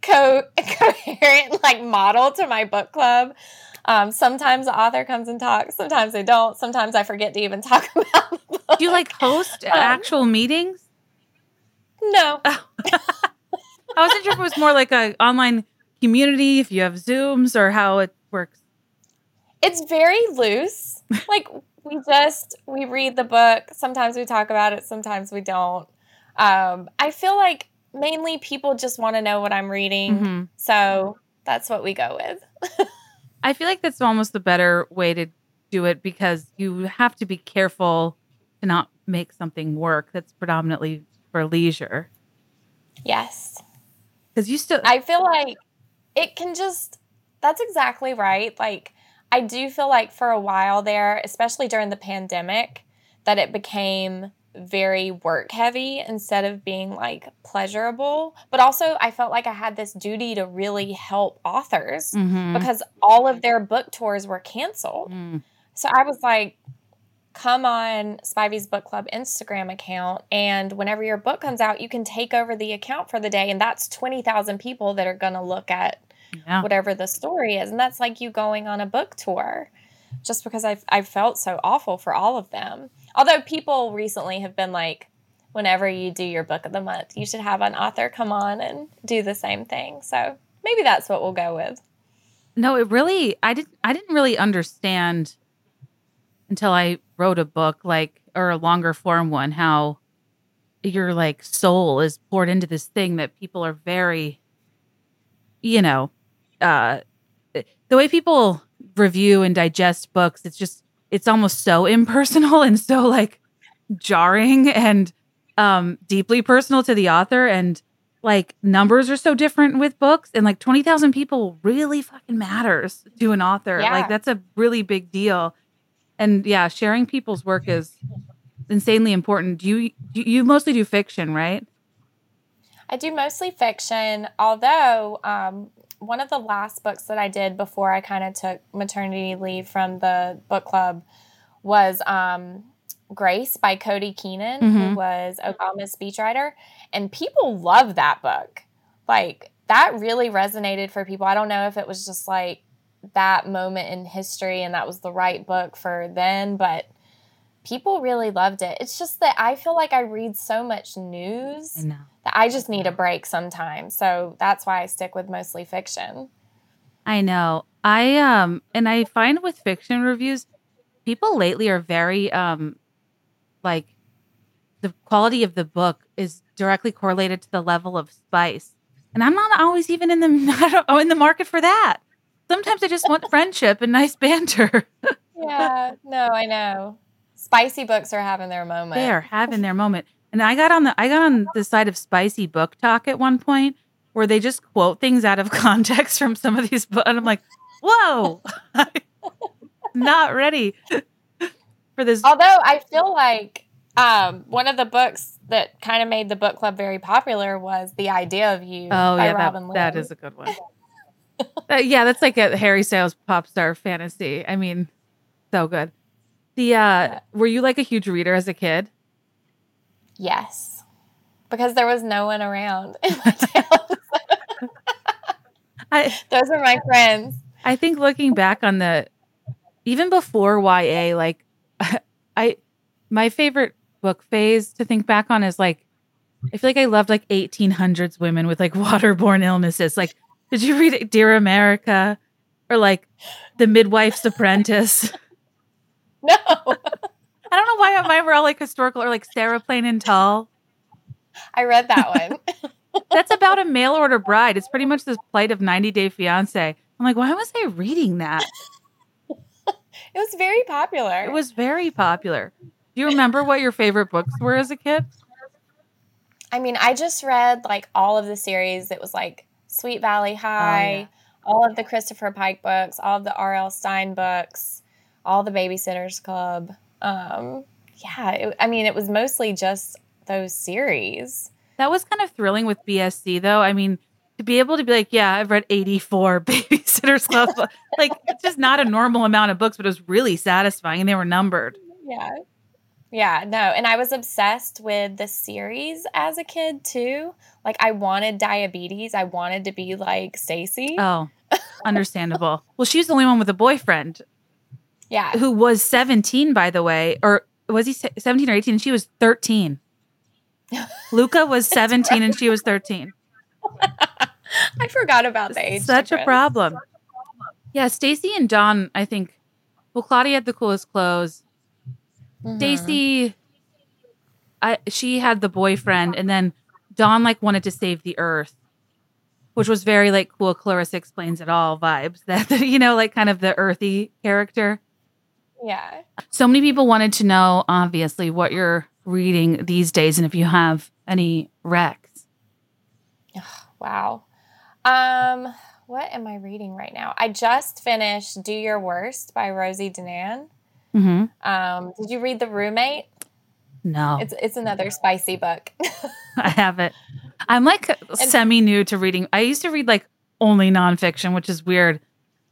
coherent like model to my book club. Sometimes the author comes and talks. Sometimes they don't. Sometimes I forget to even talk about the book. Do you, like, host actual meetings? No. Oh. I wasn't sure if it was more like an online community, if you have Zooms or how it works. It's very loose. Like, we read the book. Sometimes we talk about it. Sometimes we don't. I feel like mainly people just want to know what I'm reading. Mm-hmm. So that's what we go with. I feel like that's almost the better way to do it because you have to be careful to not make something work that's predominantly for leisure. Yes. Because I feel like it can just... That's exactly right. Like, I do feel like for a while there, especially during the pandemic, that it became very work-heavy instead of being, like, pleasurable. But also, I felt like I had this duty to really help authors mm-hmm. because all of their book tours were canceled. Mm. So I was like, come on Spivey's Book Club Instagram account, and whenever your book comes out, you can take over the account for the day, and that's 20,000 people that are going to look at whatever the story is. And that's like you going on a book tour just because I felt so awful for all of them. Although people recently have been like, whenever you do your book of the month, you should have an author come on and do the same thing. So maybe that's what we'll go with. No, it really, I didn't really understand until I wrote a book, like, or a longer form one, how your, like, soul is poured into this thing that people are very, you know, the way people review and digest books, it's just, it's almost so impersonal and so, like, jarring and deeply personal to the author. And, like, numbers are so different with books. And, like, 20,000 people really fucking matters to an author. Yeah. Like, that's a really big deal. And, yeah, sharing people's work is insanely important. You mostly do fiction, right? I do mostly fiction, although one of the last books that I did before I kind of took maternity leave from the book club was Grace by Cody Keenan, mm-hmm. who was Obama's speechwriter. And people love that book. Like, that really resonated for people. I don't know if it was just, like, that moment in history and that was the right book for then, but people really loved it. It's just that I feel like I read so much news that I just need a break sometimes. So that's why I stick with mostly fiction. I know. And I find with fiction reviews, people lately are very, like, the quality of the book is directly correlated to the level of spice. And I'm not always even in the market for that. Sometimes I just want friendship and nice banter. Yeah. No, I know. Spicy books are having their moment. They are having their moment. And I got on the side of spicy book talk at one point where they just quote things out of context from some of these books. And I'm like, whoa, not ready for this. Although I feel like one of the books that kind of made the book club very popular was The Idea of You by Robin Lee. That is a good one. Yeah, that's like a Harry Styles pop star fantasy. I mean, so good. Were you like a huge reader as a kid? Yes, because there was no one around in my town. Those were my friends. I think looking back on the, even before YA, like my favorite book phase to think back on is like, I feel like I loved like 1800s women with like waterborne illnesses. Like, did you read it, Dear America, or like The Midwife's Apprentice? No. I don't know why mine were all like historical, or like Sarah Plain and Tall. I read that one. That's about a mail order bride. It's pretty much this plight of 90 Day Fiancé. I'm like, why was I reading that? It was very popular. It was very popular. Do you remember what your favorite books were as a kid? I mean, I just read like all of the series. It was like Sweet Valley High, all of the Christopher Pike books, all of the R.L. Stine books, all the Babysitters Club. It was mostly just those series. That was kind of thrilling with BSC, though. I mean, to be able to be like, yeah, I've read 84 Babysitters Club. Like, it's just not a normal amount of books, but it was really satisfying, and they were numbered. Yeah. Yeah, no. And I was obsessed with the series as a kid, too. Like, I wanted diabetes. I wanted to be like Stacy. Oh, understandable. Well, she was the only one with a boyfriend. Yeah. Who was 17, by the way. Or was he 17 or 18? And she was 13. Luca was 17 right. And she was 13. I forgot about the age difference. Such a problem. Yeah, Stacy and Don, I think. Well, Claudia had the coolest clothes. Mm-hmm. Stacy, she had the boyfriend, and then Dawn like wanted to save the earth, which was very like cool Clarissa Explains It All vibes. That, you know, like kind of the earthy character. Yeah. So many people wanted to know, obviously, what you're reading these days, and if you have any recs. Oh, wow. What am I reading right now? I just finished "Do Your Worst" by Rosie Danan. Mm-hmm. Did you read The Roommate? No. It's another spicy book. I haven't. I'm like semi-new to reading. I used to read like only nonfiction, which is weird.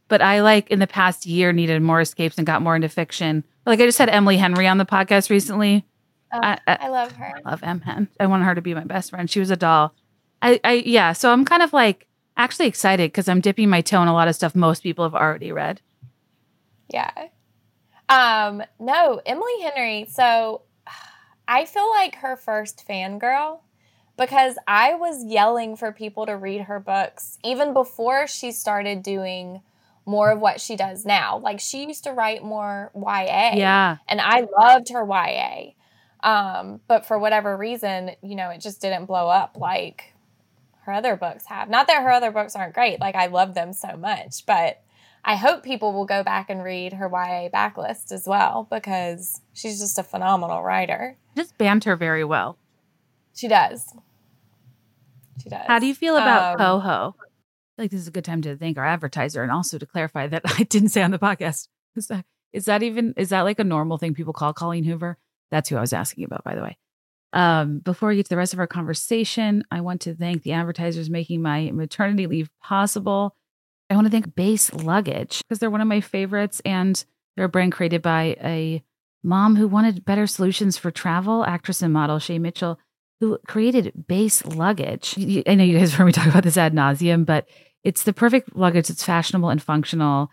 But I like in the past year needed more escapes and got more into fiction. Like I just had Emily Henry on the podcast recently. Oh, I love her. I love Em Hen. I want her to be my best friend. She was a doll. So I'm kind of like actually excited because I'm dipping my toe in a lot of stuff most people have already read. Yeah. No, Emily Henry. So I feel like her first fangirl because I was yelling for people to read her books even before she started doing more of what she does now. Like she used to write more YA. Yeah. And I loved her YA. But for whatever reason, you know, it just didn't blow up like her other books have. Not that her other books aren't great. Like I love them so much, but I hope people will go back and read her YA backlist as well because she's just a phenomenal writer. Just banter very well. She does. How do you feel about Coho? I feel like this is a good time to thank our advertiser and also to clarify that I didn't say on the podcast. Is that like a normal thing people call Colleen Hoover? That's who I was asking about, by the way. Before we get to the rest of our conversation, I want to thank the advertisers making my maternity leave possible. I want to thank Base Luggage because they're one of my favorites and they're a brand created by a mom who wanted better solutions for travel, actress and model Shay Mitchell, who created Base Luggage. I know you guys heard me talk about this ad nauseum, but it's the perfect luggage. It's fashionable and functional.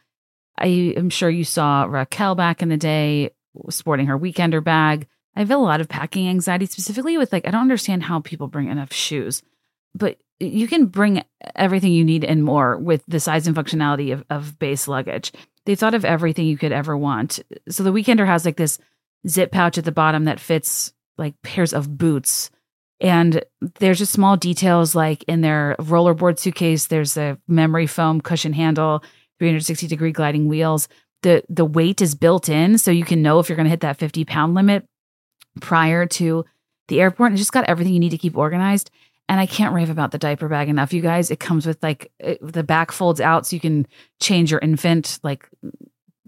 I am sure you saw Raquel back in the day sporting her weekender bag. I have a lot of packing anxiety, specifically with like, I don't understand how people bring enough shoes, but you can bring everything you need and more with the size and functionality of Base Luggage. They thought of everything you could ever want. So the Weekender has like this zip pouch at the bottom that fits like pairs of boots. And there's just small details like in their rollerboard suitcase, there's a memory foam cushion handle, 360-degree gliding wheels. The weight is built in so you can know if you're going to hit that 50-pound limit prior to the airport. And it's just got everything you need to keep organized. And I can't rave about the diaper bag enough, you guys. It comes with like the back folds out so you can change your infant, like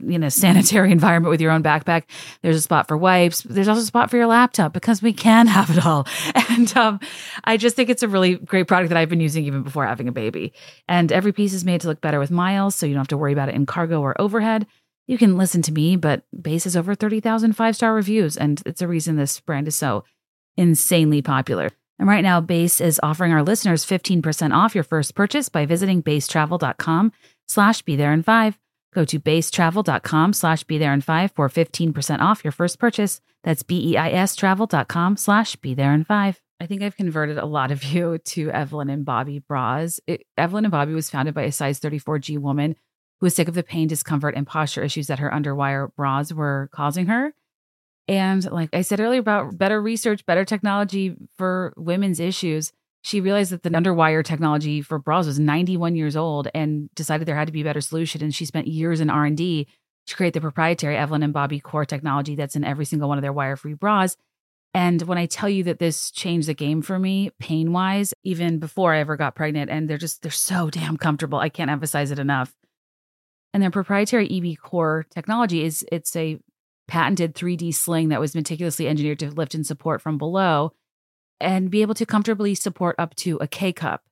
in a sanitary environment with your own backpack. There's a spot for wipes. There's also a spot for your laptop because we can have it all. And I just think it's a really great product that I've been using even before having a baby. And every piece is made to look better with miles, so you don't have to worry about it in cargo or overhead. You can listen to me, but Base has over 30,000 5-star reviews. And it's a reason this brand is so insanely popular. And right now, Base is offering our listeners 15% off your first purchase by visiting basetravel.com /BeThereIn5. Go to basetravel.com /BeThereIn5 for 15% off your first purchase. That's BEIStravel.com /BeThereIn5. I think I've converted a lot of you to Evelyn and Bobby bras. Evelyn and Bobby was founded by a size 34G woman who was sick of the pain, discomfort, and posture issues that her underwire bras were causing her. And like I said earlier about better research, better technology for women's issues, she realized that the underwire technology for bras was 91 years old and decided there had to be a better solution. And she spent years in R&D to create the proprietary Evelyn and Bobby core technology that's in every single one of their wire-free bras. And when I tell you that this changed the game for me pain-wise, even before I ever got pregnant, and they're so damn comfortable. I can't emphasize it enough. And their proprietary EB core technology it's a patented 3D sling that was meticulously engineered to lift and support from below and be able to comfortably support up to a K-cup.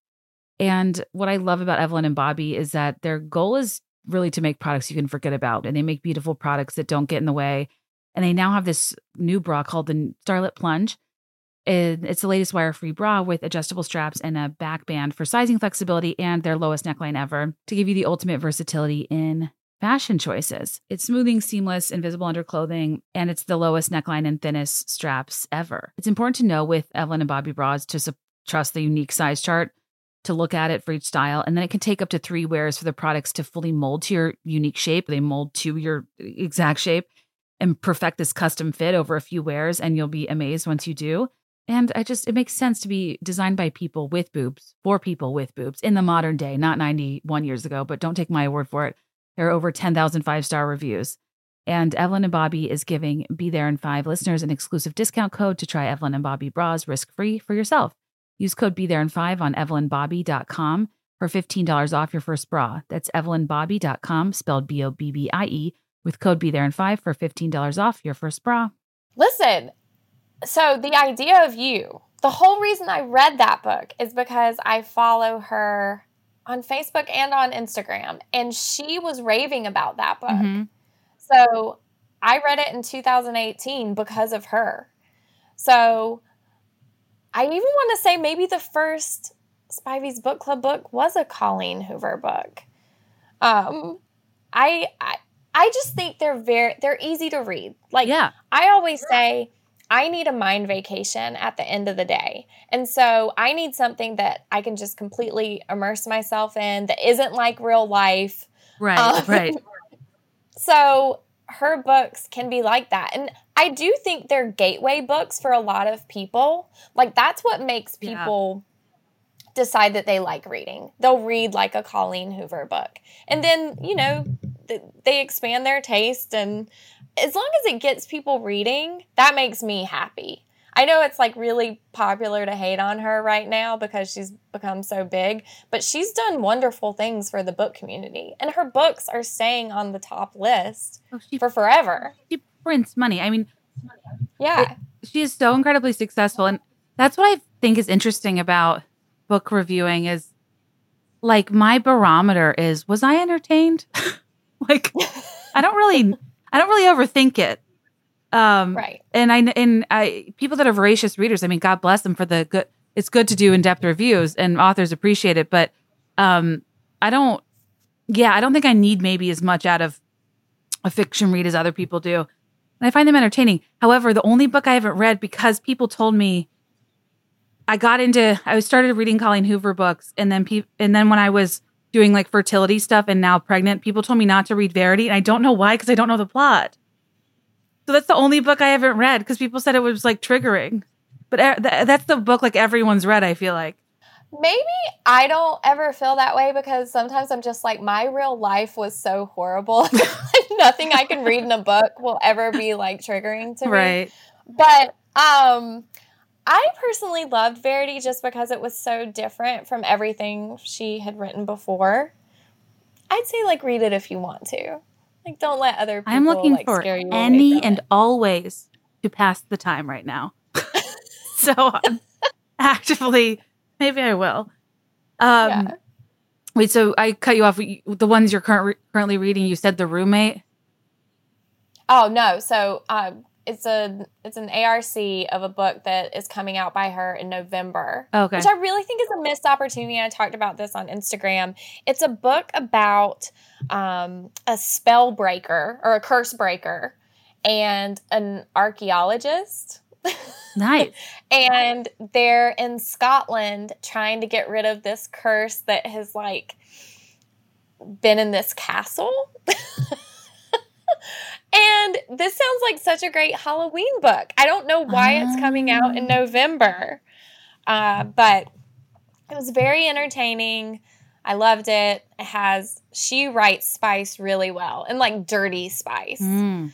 And what I love about Evelyn and Bobby is that their goal is really to make products you can forget about. And they make beautiful products that don't get in the way. And they now have this new bra called the Starlit Plunge. It's the latest wire-free bra with adjustable straps and a back band for sizing flexibility and their lowest neckline ever to give you the ultimate versatility in fashion choices. It's smoothing, seamless, invisible underclothing, and it's the lowest neckline and thinnest straps ever. It's important to know with Evelyn and Bobby bras to trust the unique size chart, to look at it for each style, and then it can take up to 3 wears for the products to fully mold to your unique shape. They mold to your exact shape and perfect this custom fit over a few wears, and you'll be amazed once you do. And it makes sense to be designed by people with boobs, for people with boobs in the modern day, not 91 years ago, but don't take my word for it. There are over 10,000 5-star reviews. And Evelyn and Bobby is giving Be There in 5 listeners an exclusive discount code to try Evelyn and Bobby bras risk-free for yourself. Use code Be There in 5 on evelynbobby.com for $15 off your first bra. That's evelynbobby.com, spelled B-O-B-B-I-E, with code Be There in 5 for $15 off your first bra. Listen, so the idea of you, the whole reason I read that book is because I follow her on Facebook and on Instagram, and she was raving about that book. Mm-hmm. So I read it in 2018 because of her. So I even want to say maybe the first Spivey's Book Club book was a Colleen Hoover book. I just think they're easy to read. Like, yeah. I always say I need a mind vacation at the end of the day. And so I need something that I can just completely immerse myself in that isn't like real life. Right, right. So her books can be like that. And I do think they're gateway books for a lot of people. Like, that's what makes people decide that they like reading. They'll read like a Colleen Hoover book. And then, you know, they expand their taste, and as long as it gets people reading, that makes me happy. I know it's like really popular to hate on her right now because she's become so big, but she's done wonderful things for the book community, and her books are staying on the top list for forever. She prints money. I mean, she is so incredibly successful, and that's what I think is interesting about book reviewing is, like, my barometer is, was I entertained? Like, I don't really overthink it. Right. And people that are voracious readers, I mean, God bless them for the good. It's good to do in-depth reviews, and authors appreciate it. But I don't think I need maybe as much out of a fiction read as other people do. And I find them entertaining. However, the only book I haven't read, because people told me, I started reading Colleen Hoover books. And then when I was doing like fertility stuff and now pregnant, people told me not to read Verity. And I don't know why, because I don't know the plot. So that's the only book I haven't read, because people said it was like triggering. But that's the book like everyone's read, I feel like. Maybe I don't ever feel that way, because sometimes I'm just like, my real life was so horrible. Nothing I can read in a book will ever be like triggering to me. Right. But I personally loved Verity just because it was so different from everything she had written before. I'd say, like, read it if you want to. Like, don't let other people, I'm looking like, for scare you any away from and it. Always to pass the time right now. So actively, maybe I will. Wait, so I cut you off. The ones you're currently reading, you said The Roommate? Oh, no. So it's an ARC of a book that is coming out by her in November, okay. Which I really think is a missed opportunity. I talked about this on Instagram. It's a book about a spell breaker or a curse breaker and an archaeologist. Nice. And they're in Scotland trying to get rid of this curse that has, like, been in this castle. And this sounds like such a great Halloween book. I don't know why it's coming out in November, but it was very entertaining. I loved it. She writes spice really well, and, like, dirty spice. Mm.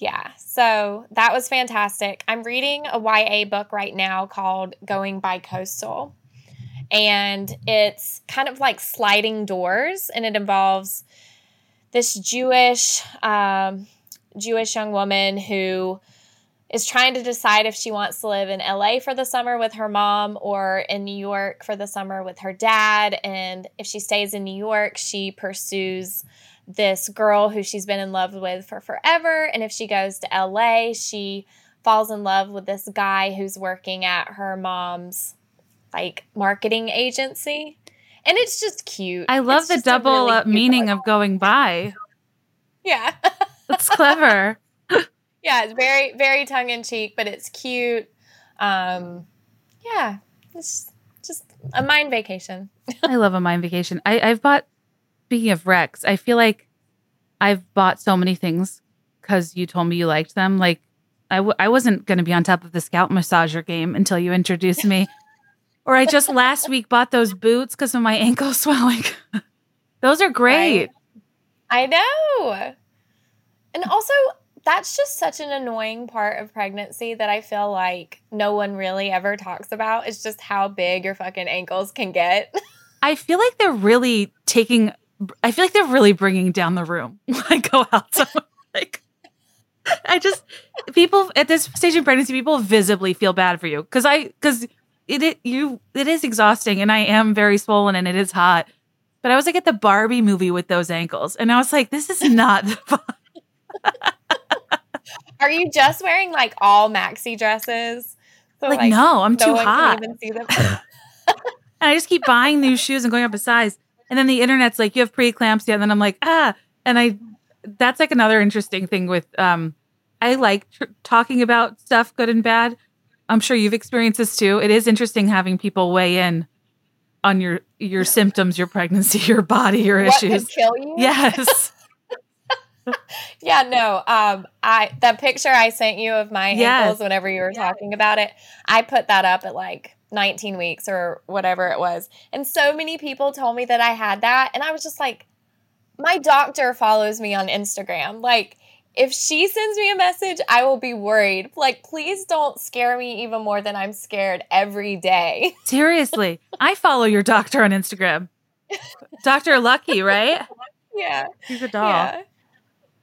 Yeah, so that was fantastic. I'm reading a YA book right now called Going Bicoastal, and it's kind of like Sliding Doors, and it involves this Jewish young woman who is trying to decide if she wants to live in LA for the summer with her mom or in New York for the summer with her dad, and if she stays in New York, she pursues this girl who she's been in love with for forever. And if she goes to LA, she falls in love with this guy who's working at her mom's, like, marketing agency. And it's just cute. I love the double really meaning of going by. Yeah. It's clever. Yeah. It's very, very tongue in cheek, but it's cute. Yeah. It's just a mind vacation. I love a mind vacation. I've bought, speaking of Rex, I feel like I've bought so many things because you told me you liked them. Like, I wasn't going to be on top of the scalp massager game until you introduced me. Or I just last week bought those boots because of my ankle swelling. Those are great. I know. And also, that's just such an annoying part of pregnancy that I feel like no one really ever talks about. It's just how big your fucking ankles can get. I feel like they're really bringing down the room. Like, go out. Like, people at this stage in pregnancy, people visibly feel bad for you because it is exhausting, and I am very swollen and it is hot. But I was like at the Barbie movie with those ankles, and I was like, this is not the fun. Are you just wearing like all maxi dresses? So, like, no, I'm too hot. No one can even see them. And I just keep buying new shoes and going up a size. And then the internet's like, you have preeclampsia. And then I'm like, And that's like another interesting thing with, I like talking about stuff, good and bad. I'm sure you've experienced this too. It is interesting having people weigh in on your symptoms, your pregnancy, your body, your issues. Could kill you? Yes. Yeah, no. That picture I sent you of my ankles whenever you were talking about it, I put that up at like 19 weeks or whatever it was. And so many people told me that I had that. And I was just like, my doctor follows me on Instagram. Like, if she sends me a message, I will be worried. Like, please don't scare me even more than I'm scared every day. Seriously. I follow your doctor on Instagram. Dr. Lucky, right? Yeah. She's a doll. Yeah.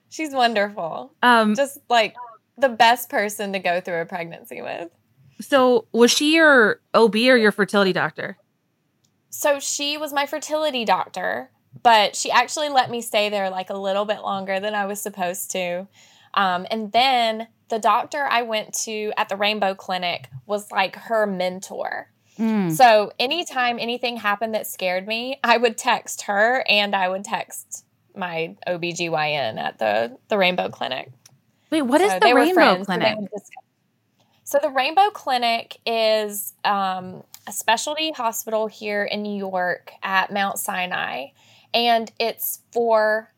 She's wonderful. Just like the best person to go through a pregnancy with. So was she your OB or your fertility doctor? So she was my fertility doctor, but she actually let me stay there like a little bit longer than I was supposed to. And then the doctor I went to at the Rainbow Clinic was like her mentor. Mm. So anytime anything happened that scared me, I would text her and I would text my OBGYN at the Rainbow Clinic. Wait, what is the Rainbow Clinic? So the Rainbow Clinic is a specialty hospital here in New York at Mount Sinai, and it's for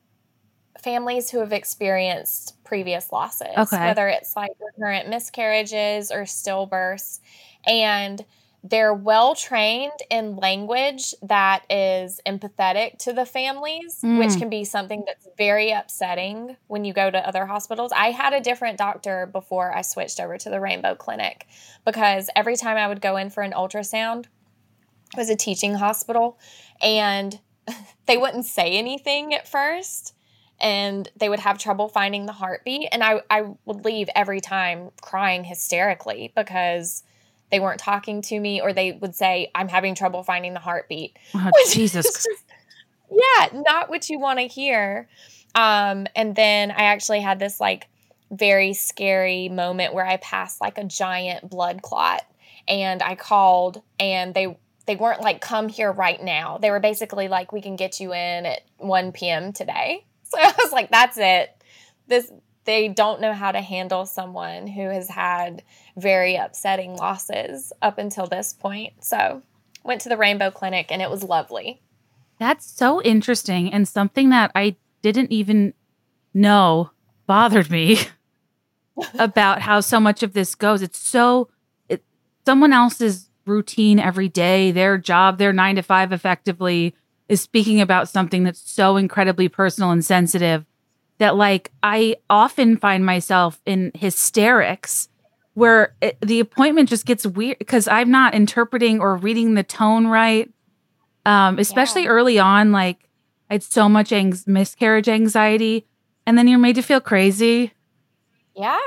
families who have experienced previous losses, whether it's like recurrent miscarriages or stillbirths, and they're well-trained in language that is empathetic to the families, which can be something that's very upsetting when you go to other hospitals. I had a different doctor before I switched over to the Rainbow Clinic because every time I would go in for an ultrasound, it was a teaching hospital, and they wouldn't say anything at first, and they would have trouble finding the heartbeat, and I would leave every time crying hysterically because they weren't talking to me, or they would say, I'm having trouble finding the heartbeat. Oh, Jesus. Not what you want to hear. And then I actually had this like very scary moment where I passed like a giant blood clot, and I called, and they weren't like, come here right now. They were basically like, we can get you in at 1 p.m. today. So I was like, that's it. They don't know how to handle someone who has had very upsetting losses up until this point. So went to the Rainbow Clinic, and it was lovely. That's so interesting, and something that I didn't even know bothered me about how so much of this goes. It's so someone else's routine every day, their job, their 9 to 5 effectively is speaking about something that's so incredibly personal and sensitive that like I often find myself in hysterics where the appointment just gets weird because I'm not interpreting or reading the tone right. Especially early on, like I had so much miscarriage anxiety, and then you're made to feel crazy. Yeah.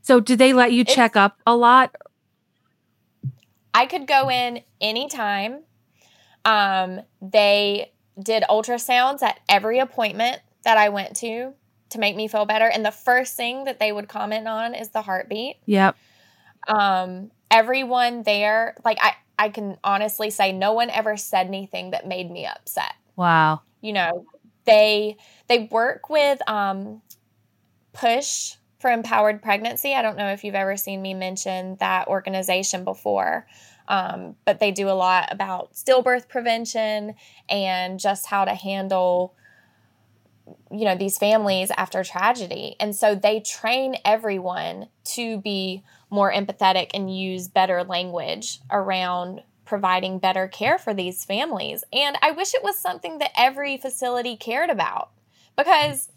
So do they let you check up a lot? I could go in anytime. They did ultrasounds at every appointment that I went to make me feel better. And the first thing that they would comment on is the heartbeat. Yep. Everyone there, like I can honestly say no one ever said anything that made me upset. Wow. You know, they work with Push for Empowered Pregnancy. I don't know if you've ever seen me mention that organization before, but they do a lot about stillbirth prevention and just how to handle, you know, these families after tragedy. And so they train everyone to be more empathetic and use better language around providing better care for these families. And I wish it was something that every facility cared about, because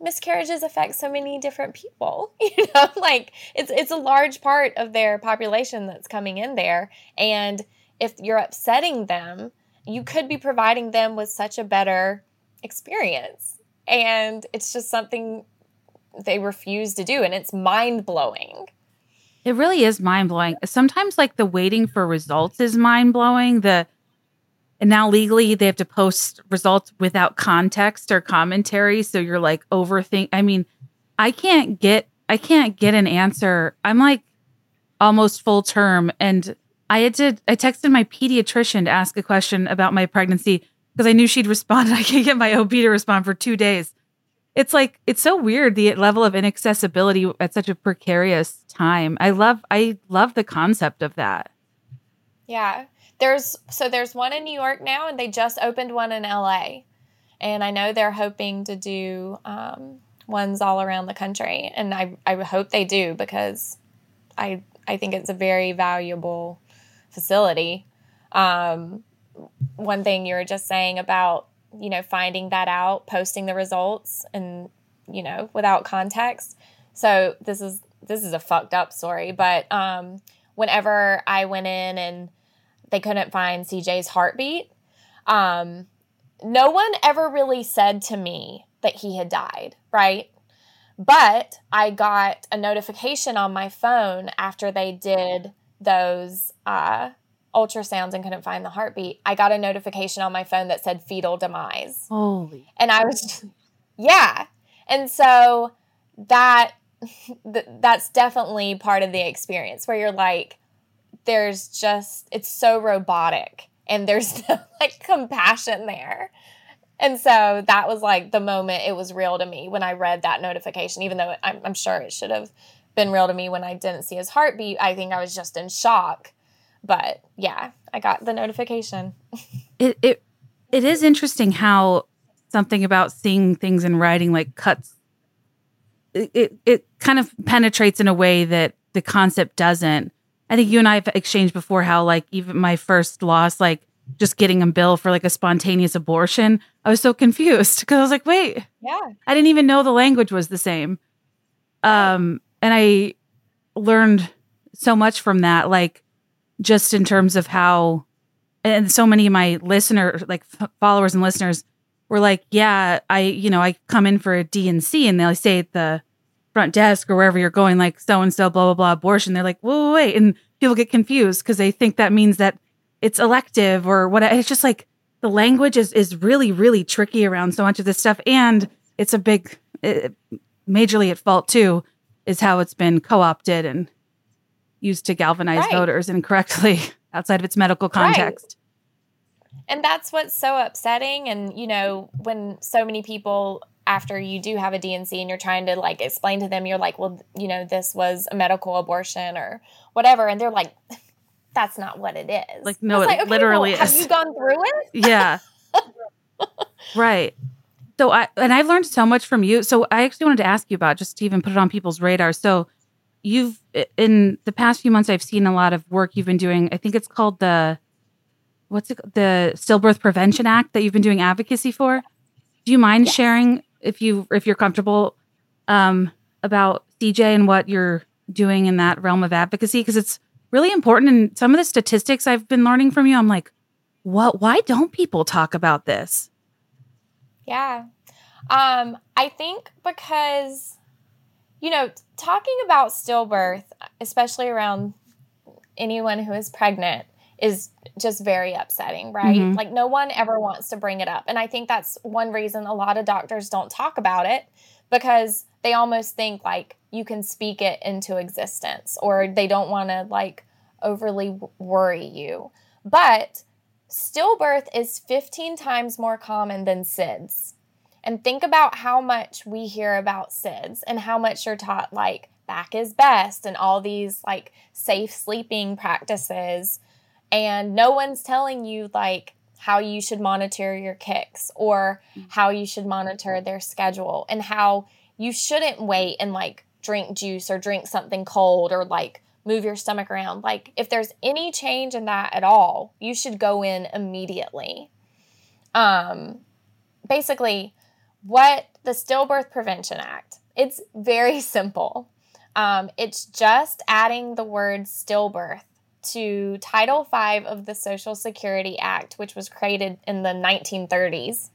miscarriages affect so many different people, you know, like it's a large part of their population that's coming in there. And if you're upsetting them, you could be providing them with such a better experience. And it's just something they refuse to do. And it's mind blowing. It really is mind blowing. Sometimes like the waiting for results is mind blowing. And now legally they have to post results without context or commentary. So you're like overthink. I mean, I can't get an answer. I'm like almost full term. And I texted my pediatrician to ask a question about my pregnancy because I knew she'd respond. I can't get my OB to respond for 2 days. It's like, it's so weird, the level of inaccessibility at such a precarious time. I love the concept of that. Yeah. There's one in New York now, and they just opened one in LA. And I know they're hoping to do ones all around the country. And I hope they do, because I think it's a very valuable facility. One thing you were just saying about, you know, finding that out, posting the results, and, you know, without context. So this is a fucked up story, but whenever I went in and they couldn't find CJ's heartbeat, no one ever really said to me that he had died, right? But I got a notification on my phone after they did those ultrasounds and couldn't find the heartbeat. I got a notification on my phone that said fetal demise. Holy. And I was just, yeah. And so that's definitely part of the experience where you're like, there's just, it's so robotic and there's no like compassion there. And so that was like the moment it was real to me when I read that notification, even though I'm sure it should have been real to me when I didn't see his heartbeat. I think I was just in shock. But yeah, I got the notification. It is interesting how something about seeing things in writing like cuts. It kind of penetrates in a way that the concept doesn't. I think you and I have exchanged before how like even my first loss, like just getting a bill for like a spontaneous abortion, I was so confused because I was like, wait, yeah, I didn't even know the language was the same. And I learned so much from that, like, just in terms of how, and so many of my listeners, like followers and listeners were like, yeah, I come in for a D&C and they'll say at the front desk or wherever you're going, like so-and-so, blah, blah, blah, abortion. They're like, whoa, wait. And people get confused because they think that means that it's elective or what. It's just like the language is really, really tricky around so much of this stuff. And it's a big majorly at fault too is how it's been co-opted and used to galvanize voters incorrectly outside of its medical context. Right. And that's what's so upsetting. And, you know, when so many people, after you do have a DNC and you're trying to like explain to them, you're like, well, you know, this was a medical abortion or whatever. And they're like, that's not what it is. Like, no, it's it literally is. Have you gone through it? Yeah. Right. So I've learned so much from you. So I actually wanted to ask you about, just to even put it on people's radar. So you've, in the past few months, I've seen a lot of work you've been doing. I think it's called the Stillbirth Prevention Act that you've been doing advocacy for. Do you mind sharing, if you're comfortable, about CJ and what you're doing in that realm of advocacy? Because it's really important. And some of the statistics I've been learning from you, I'm like, what? Why don't people talk about this? Yeah. I think because, you know, talking about stillbirth, especially around anyone who is pregnant, is just very upsetting, right? Mm-hmm. Like, no one ever wants to bring it up. And I think that's one reason a lot of doctors don't talk about it, because they almost think, like, you can speak it into existence, or they don't want to, like, overly worry you. But stillbirth is 15 times more common than SIDS. And think about how much we hear about SIDS and how much you're taught, like, back is best and all these, like, safe sleeping practices. And no one's telling you, like, how you should monitor your kicks or how you should monitor their schedule and how you shouldn't wait and, like, drink juice or drink something cold or, like, move your stomach around. Like, if there's any change in that at all, you should go in immediately. Basically, what the Stillbirth Prevention Act, it's very simple. It's just adding the word stillbirth to Title V of the Social Security Act, which was created in the 1930s.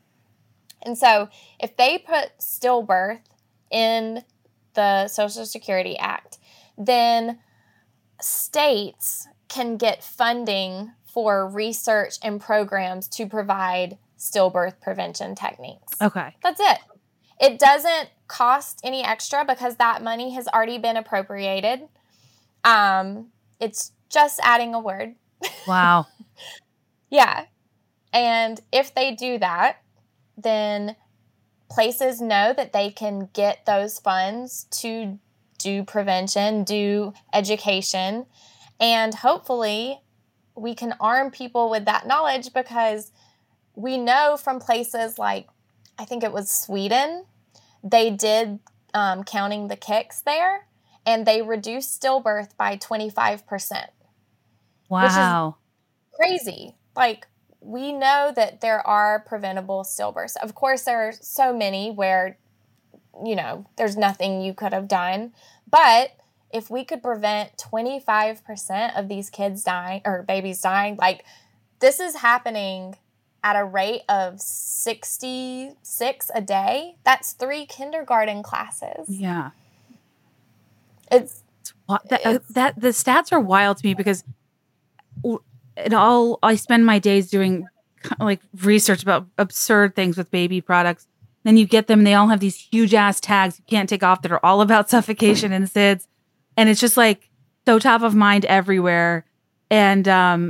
And so if they put stillbirth in the Social Security Act, then states can get funding for research and programs to provide stillbirth prevention techniques. Okay. That's it. It doesn't cost any extra because that money has already been appropriated. It's just adding a word. Wow. Yeah. And if they do that, then places know that they can get those funds to do prevention, do education, and hopefully we can arm people with that knowledge, because we know from places like, I think it was Sweden, they did counting the kicks there, and they reduced stillbirth by 25%. Wow. Which is crazy. Like, we know that there are preventable stillbirths. Of course, there are so many where, you know, there's nothing you could have done. But if we could prevent 25% of these kids dying or babies dying, like, this is happening at a rate of 66 a day. That's 3 kindergarten classes. Yeah. It's the stats are wild to me, because I spend my days doing, like, research about absurd things with baby products. Then you get them and they all have these huge ass tags you can't take off that are all about suffocation and SIDS. And it's just, like, so top of mind everywhere. And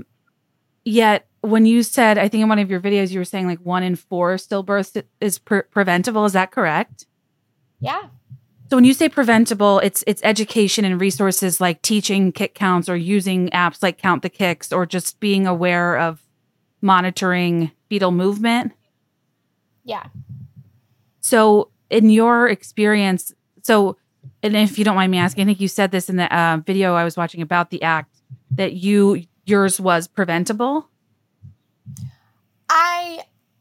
yet when you said, I think in one of your videos, you were saying, like, 1 in 4 stillbirths is preventable. Is that correct? Yeah. So when you say preventable, it's education and resources, like teaching kick counts or using apps like Count the Kicks, or just being aware of monitoring fetal movement. Yeah. So in your experience, and if you don't mind me asking, I think you said this in the video I was watching about the act, that yours was preventable?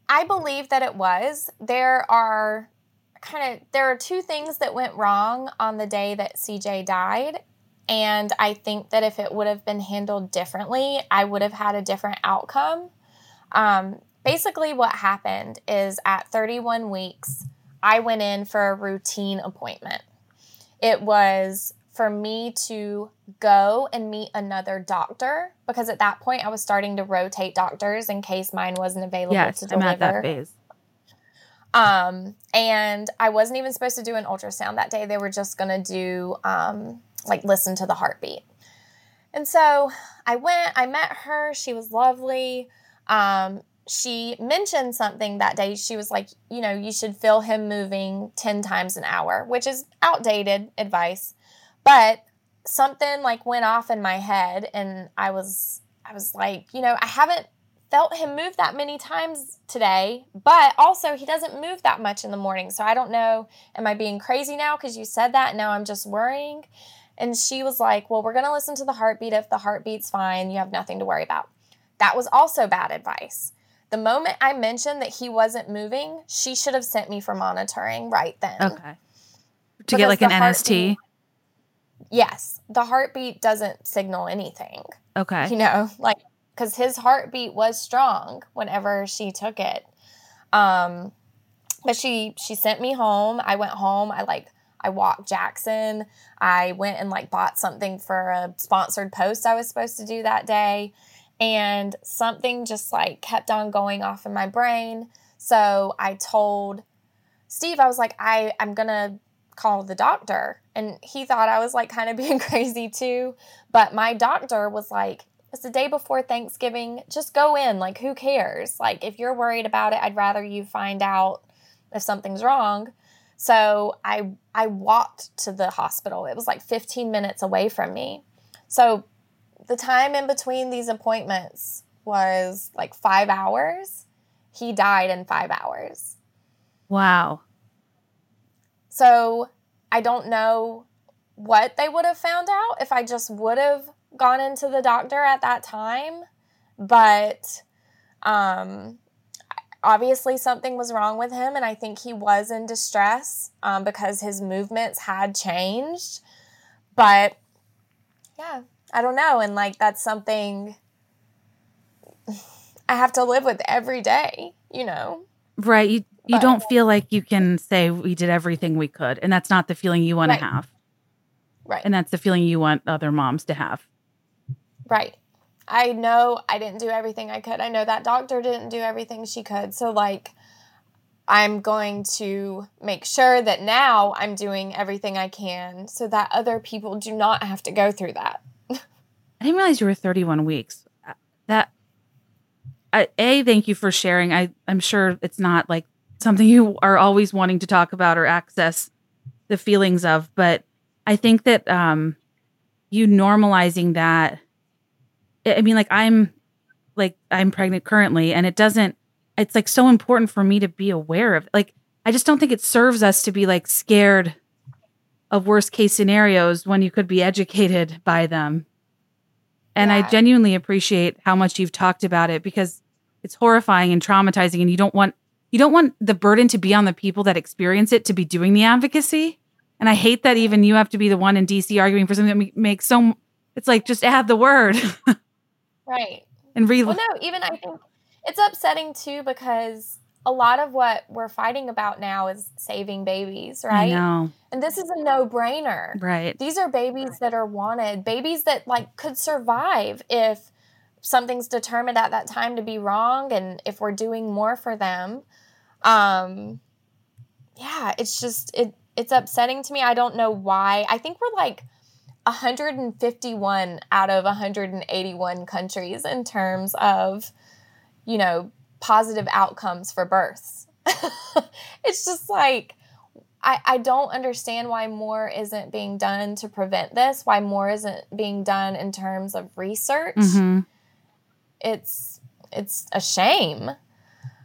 I believe that it was. There are 2 things that went wrong on the day that CJ died. And I think that if it would have been handled differently, I would have had a different outcome. Basically what happened is at 31 weeks, I went in for a routine appointment. It was for me to go and meet another doctor, because at that point I was starting to rotate doctors in case mine wasn't available to deliver. Yes, I'm at that phase. And I wasn't even supposed to do an ultrasound that day. They were just going to do, like, listen to the heartbeat. And so I went, I met her. She was lovely. She mentioned something that day. She was like, you know, you should feel him moving 10 times an hour, which is outdated advice. But something like went off in my head, and I was like, you know, I haven't felt him move that many times today, but also he doesn't move that much in the morning. So I don't know, am I being crazy now? 'Cause you said that, and now I'm just worrying. And she was like, well, we're going to listen to the heartbeat. If the heartbeat's fine, you have nothing to worry about. That was also bad advice. The moment I mentioned that he wasn't moving, she should have sent me for monitoring right then. Okay. To get like an NST? Yes. The heartbeat doesn't signal anything. Okay. You know, like, because his heartbeat was strong whenever she took it. But she sent me home. I went home. I walked Jackson. I went and like bought something for a sponsored post I was supposed to do that day. And something just like kept on going off in my brain. So I told Steve, I was like, I'm going to call the doctor. And he thought I was like kind of being crazy too. But my doctor was like, it's the day before Thanksgiving. Just go in. Like, who cares? Like, if you're worried about it, I'd rather you find out if something's wrong. So I walked to the hospital. It was like 15 minutes away from me. So the time in between these appointments was like 5 hours. He died in 5 hours. Wow. So I don't know what they would have found out if I just would have gone into the doctor at that time. But obviously something was wrong with him, and I think he was in distress because his movements had changed. But, yeah, I don't know. And, like, that's something I have to live with every day, you know? Right. You don't feel like you can say we did everything we could, and that's not the feeling you want to have. Right. And that's the feeling you want other moms to have. Right. I know I didn't do everything I could. I know that doctor didn't do everything she could. So, like, I'm going to make sure that now I'm doing everything I can so that other people do not have to go through that. I didn't realize you were 31 weeks. Thank you for sharing. I'm sure it's not, like, something you are always wanting to talk about or access the feelings of. But I think that you normalizing that, I mean, like, I'm pregnant currently, and it's like so important for me to be aware of. Like, I just don't think it serves us to be like scared of worst case scenarios when you could be educated by them. And yeah. I genuinely appreciate how much you've talked about it, because it's horrifying and traumatizing, and you don't want the burden to be on the people that experience it to be doing the advocacy. And I hate that even you have to be the one in DC arguing for something that makes so. It's like, just add the word. Right. And well, no, even I think it's upsetting too, because a lot of what we're fighting about now is saving babies, right? I know. And this is a no-brainer. Right. These are babies that are wanted, babies that like could survive if something's determined at that time to be wrong, and if we're doing more for them. Yeah, it's just it's upsetting to me. I don't know why. I think we're like 151 out of 181 countries in terms of, you know, positive outcomes for births. It's just like, I don't understand why more isn't being done to prevent this, why more isn't being done in terms of research. Mm-hmm. It's a shame.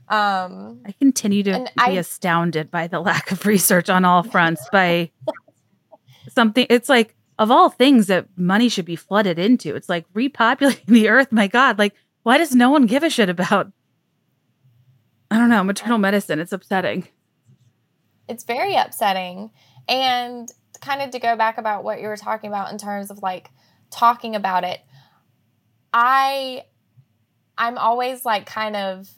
I continue to be astounded by the lack of research on all fronts, by something. It's like, of all things that money should be flooded into, it's like repopulating the earth. My God, like, why does no one give a shit about, I don't know, maternal medicine? It's upsetting. It's very upsetting. And kind of to go back about what you were talking about in terms of like talking about it, I'm always like kind of,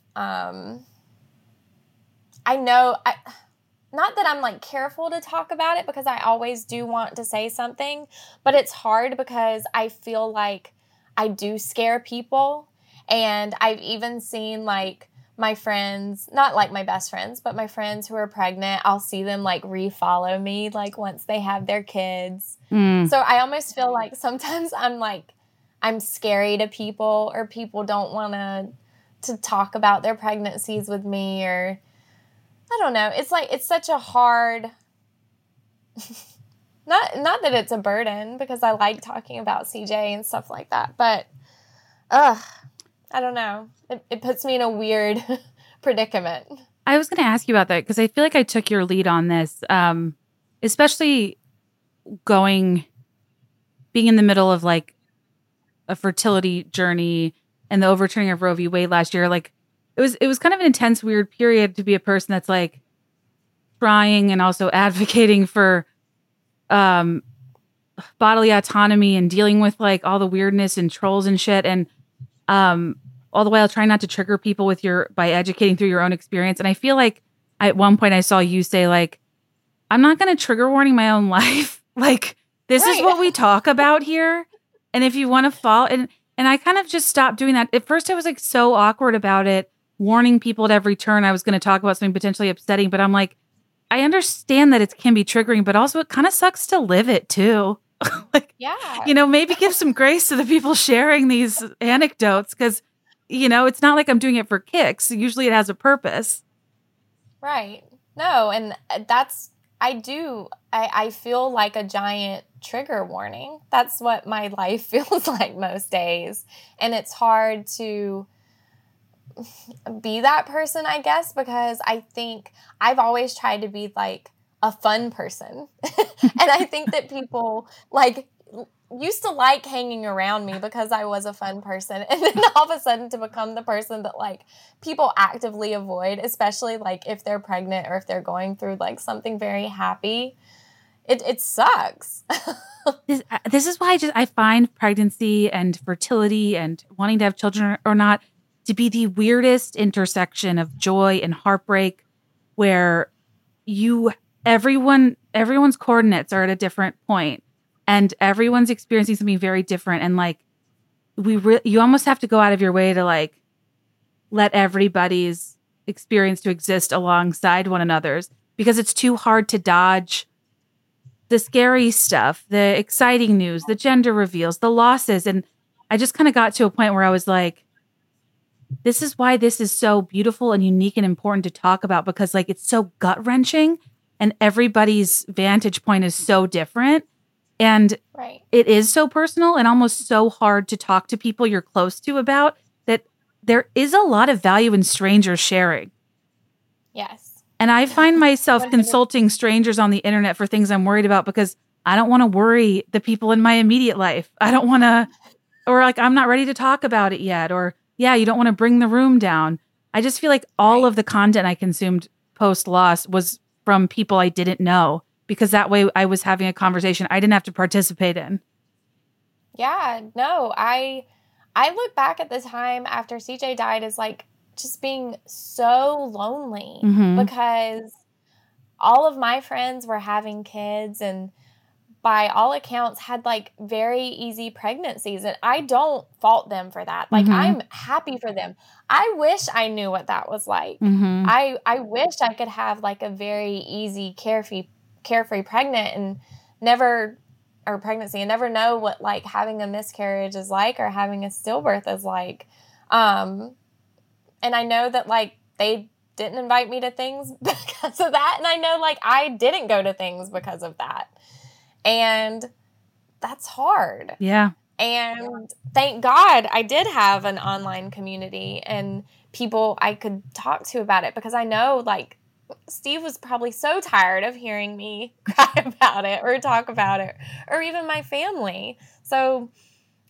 not that I'm, like, careful to talk about it, because I always do want to say something, but it's hard because I feel like I do scare people. And I've even seen, like, my friends, not like my best friends, but my friends who are pregnant, I'll see them like refollow me like once they have their kids. Mm. So I almost feel like sometimes I'm scary to people, or people don't want to talk about their pregnancies with me, or I don't know. It's like, it's such a hard, not that it's a burden, because I like talking about CJ and stuff like that, but I don't know. It puts me in a weird predicament. I was going to ask you about that, because I feel like I took your lead on this, especially being in the middle of like a fertility journey and the overturning of Roe v. Wade last year. Like it was kind of an intense, weird period to be a person that's like trying and also advocating for bodily autonomy and dealing with like all the weirdness and trolls and shit. And all the while trying not to trigger people with by educating through your own experience. And I feel like at one point I saw you say like, I'm not going to trigger warning my own life. Like this right. is what we talk about here. And if you want to follow, and I kind of just stopped doing that. At first I was like so awkward about it, warning people at every turn. I was going to talk about something potentially upsetting, but I'm like, I understand that it can be triggering, but also it kind of sucks to live it too. Like, yeah, you know, maybe give some grace to the people sharing these anecdotes, because, you know, it's not like I'm doing it for kicks. Usually it has a purpose. Right. No. And that's, I feel like a giant trigger warning. That's what my life feels like most days. And it's hard to be that person, I guess, because I think I've always tried to be like a fun person. And I think that people like used to like hanging around me because I was a fun person. And then all of a sudden to become the person that like people actively avoid, especially like if they're pregnant or if they're going through like something very happy, it sucks. This is why I find pregnancy and fertility and wanting to have children or not to be the weirdest intersection of joy and heartbreak, where everyone's coordinates are at a different point and everyone's experiencing something very different. And like, you almost have to go out of your way to like, let everybody's experience to exist alongside one another's, because it's too hard to dodge the scary stuff, the exciting news, the gender reveals, the losses. And I just kind of got to a point where I was like, this is why this is so beautiful and unique and important to talk about, because like, it's so gut wrenching. And everybody's vantage point is so different. And right. It is so personal and almost so hard to talk to people you're close to about that. There is a lot of value in stranger sharing. Yes. And I find myself consulting strangers on the internet for things I'm worried about, because I don't want to worry the people in my immediate life. I don't want to, or like, I'm not ready to talk about it yet. Or yeah, you don't want to bring the room down. I just feel like all right. of the content I consumed post-loss was from people I didn't know, because that way I was having a conversation I didn't have to participate in. Yeah, no, I look back at the time after CJ died as like just being so lonely mm-hmm. because all of my friends were having kids and by all accounts had like very easy pregnancies, and I don't fault them for that. Like mm-hmm. I'm happy for them. I wish I knew what that was like. Mm-hmm. I wish I could have like a very easy carefree pregnancy and never know what like having a miscarriage is like or having a stillbirth is like. And I know that like they didn't invite me to things because of that. And I know like I didn't go to things because of that. And that's hard. Yeah. And thank God I did have an online community and people I could talk to about it, because I know like Steve was probably so tired of hearing me cry about it or talk about it, or even my family. So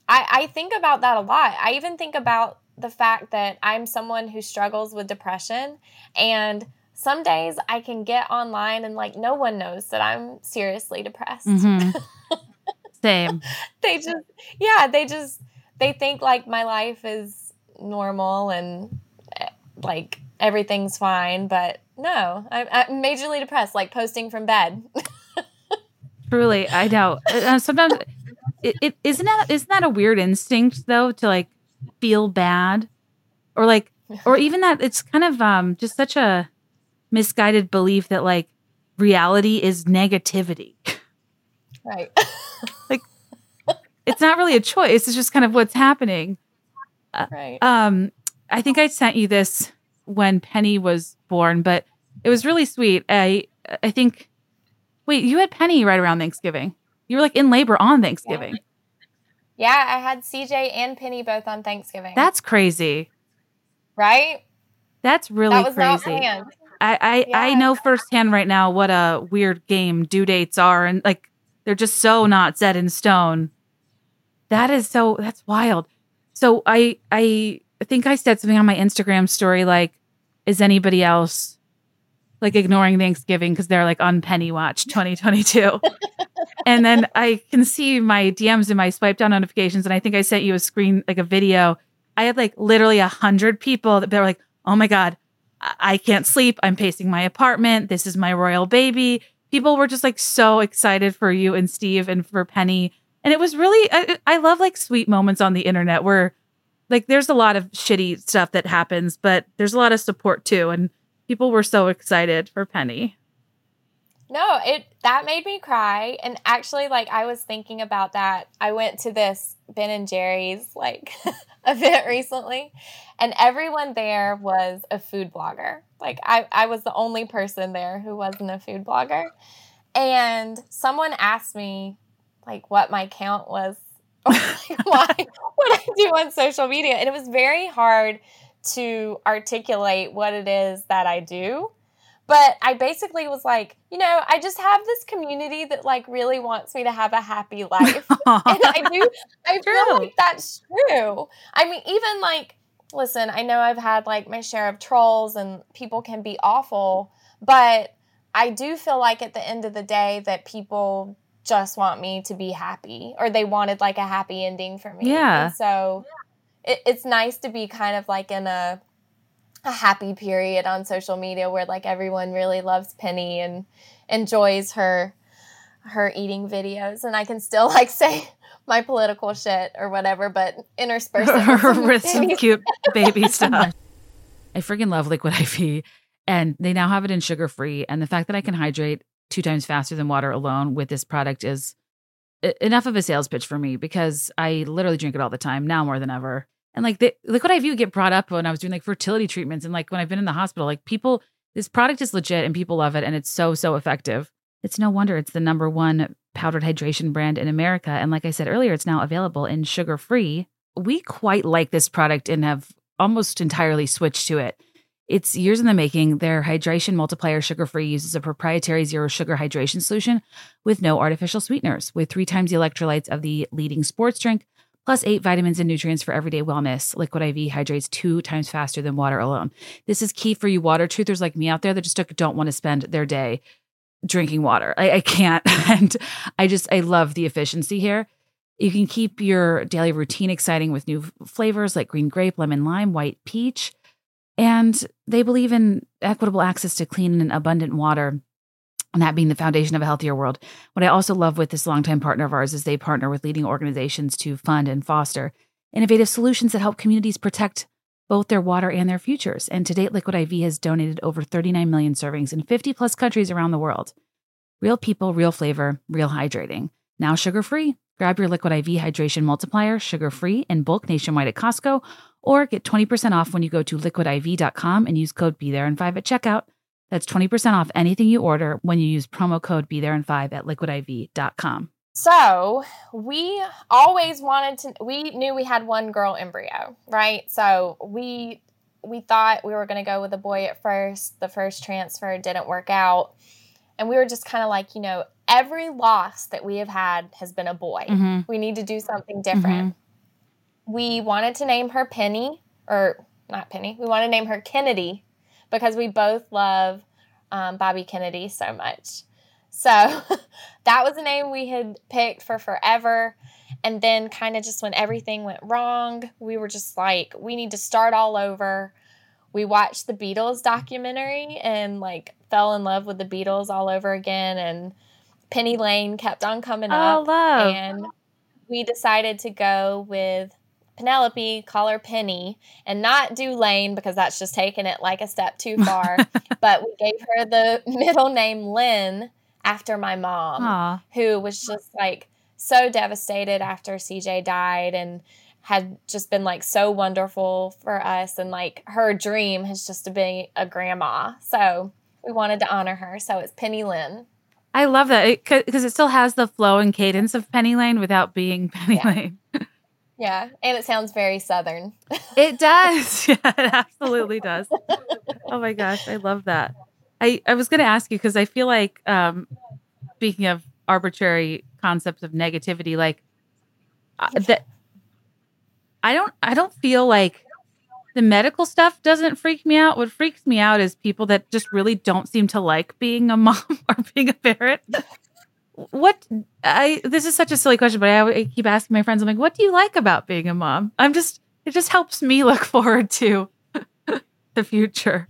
I think about that a lot. I even think about the fact that I'm someone who struggles with depression, and some days I can get online and like no one knows that I'm seriously depressed. Mm-hmm. Same. They think like my life is normal and like everything's fine, but no, I'm majorly depressed, like posting from bed. Truly, I know. Sometimes it isn't that a weird instinct though to like feel bad or like Or even that it's kind of just such a misguided belief that like reality is negativity. Right. Like it's not really a choice. It's just kind of what's happening. Right. I think I sent you this when Penny was born, but it was really sweet. I think, wait, you had Penny right around Thanksgiving. You were like in labor on Thanksgiving. Yeah, I had CJ and Penny both on Thanksgiving. That's crazy. Right? That's really crazy. That was crazy. Not planned. I know firsthand right now what a weird game due dates are. And like, they're just so not set in stone. That's wild. So I think I said something on my Instagram story, like, is anybody else like ignoring Thanksgiving because they're like on Penny Watch 2022. And then I can see my DMs and my swipe down notifications. And I think I sent you a screen, like a video. I had like literally 100 people that were like, oh my God, I can't sleep. I'm pacing my apartment. This is my royal baby. People were just like so excited for you and Steve and for Penny. And it was really, I love like sweet moments on the internet where like there's a lot of shitty stuff that happens, but there's a lot of support too. And people were so excited for Penny. No, that made me cry. And actually, like, I was thinking about that. I went to this Ben & Jerry's, like, event recently, and everyone there was a food blogger. Like, I was the only person there who wasn't a food blogger. And someone asked me, like, what my count was, or like, what I do on social media. And it was very hard to articulate what it is that I do. But I basically was like, you know, I just have this community that like really wants me to have a happy life. And I feel like that's true. I mean, even like, listen, I know I've had like my share of trolls and people can be awful, but I do feel like at the end of the day that people just want me to be happy, or they wanted like a happy ending for me. Yeah. And so it's nice to be kind of like in a happy period on social media where like everyone really loves Penny and enjoys her eating videos, and I can still like say my political shit or whatever, but intersperse it with some cute baby stuff. I freaking love Liquid IV, and they now have it in sugar free, and the fact that I can hydrate 2 times faster than water alone with this product is enough of a sales pitch for me, because I literally drink it all the time now more than ever. And like the Liquid IV get brought up when I was doing like fertility treatments, and like when I've been in the hospital, like people, this product is legit and people love it, and it's so, so effective. It's no wonder it's the #1 powdered hydration brand in America. And like I said earlier, it's now available in sugar-free. We quite like this product and have almost entirely switched to it. It's years in the making. Their hydration multiplier sugar-free uses a proprietary zero sugar hydration solution with no artificial sweeteners, with 3 times the electrolytes of the leading sports drink, plus 8 vitamins and nutrients for everyday wellness. Liquid IV hydrates 2 times faster than water alone. This is key for you water truthers like me out there that just don't want to spend their day drinking water. I can't. And I love the efficiency here. You can keep your daily routine exciting with new flavors like green grape, lemon lime, white peach. And they believe in equitable access to clean and abundant water, and that being the foundation of a healthier world. What I also love with this longtime partner of ours is they partner with leading organizations to fund and foster innovative solutions that help communities protect both their water and their futures. And to date, Liquid IV has donated over 39 million servings in 50-plus countries around the world. Real people, real flavor, real hydrating. Now sugar-free. Grab your Liquid IV Hydration Multiplier, sugar-free, in bulk nationwide at Costco, or get 20% off when you go to liquidiv.com and use code BeThereIn5 at checkout. That's 20% off anything you order when you use promo code BeThereIn5 at liquidiv.com. So we always we knew we had one girl embryo, right? So we thought we were going to go with a boy at first. The first transfer didn't work out. And we were just kind of like, you know, every loss that we have had has been a boy. Mm-hmm. We need to do something different. Mm-hmm. We wanted to name her Penny, or not Penny. We want to name her Kennedy, because we both love Bobby Kennedy so much. So that was a name we had picked for forever. And then kind of just when everything went wrong, we were just like, we need to start all over. We watched the Beatles documentary and like fell in love with the Beatles all over again. And Penny Lane kept on coming up. And we decided to go with Penelope, call her Penny, and not do Lane because that's just taking it like a step too far. But we gave her the middle name Lynn after my mom, aww, who was just like so devastated after CJ died and had just been like so wonderful for us. And like her dream has just to be a grandma. So we wanted to honor her. So it's Penny Lynn. I love that because it still has the flow and cadence of Penny Lane without being Penny Lane. Yeah, and it sounds very Southern. It does. Yeah, it absolutely does. Oh, my gosh. I love that. I was going to ask you because I feel like, speaking of arbitrary concepts of negativity, like that, I don't feel like the medical stuff doesn't freak me out. What freaks me out is people that just really don't seem to like being a mom or being a parent. This is such a silly question, but I keep asking my friends, I'm like, what do you like about being a mom? It just helps me look forward to the future.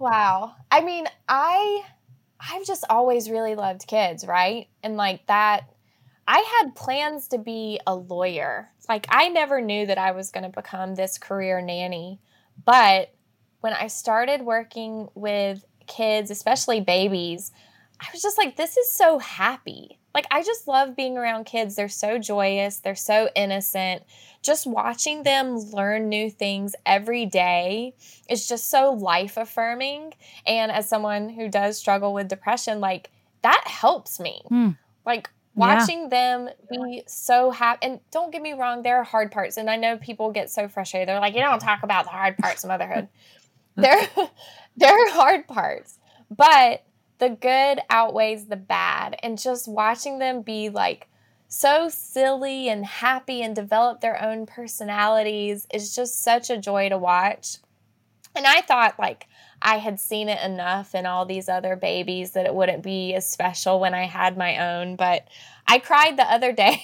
Wow. I mean, I've just always really loved kids, right? And like that, I had plans to be a lawyer. Like I never knew that I was going to become this career nanny, but when I started working with kids, especially babies, I was just like, this is so happy. Like, I just love being around kids. They're so joyous. They're so innocent. Just watching them learn new things every day is just so life affirming. And as someone who does struggle with depression, like that helps me. Like watching them be so happy. And don't get me wrong, there are hard parts. And I know people get so frustrated. They're like, you don't talk about the hard parts of motherhood. There are hard parts, but the good outweighs the bad, and just watching them be like so silly and happy and develop their own personalities is just such a joy to watch. And I thought like I had seen it enough in all these other babies that it wouldn't be as special when I had my own, but I cried the other day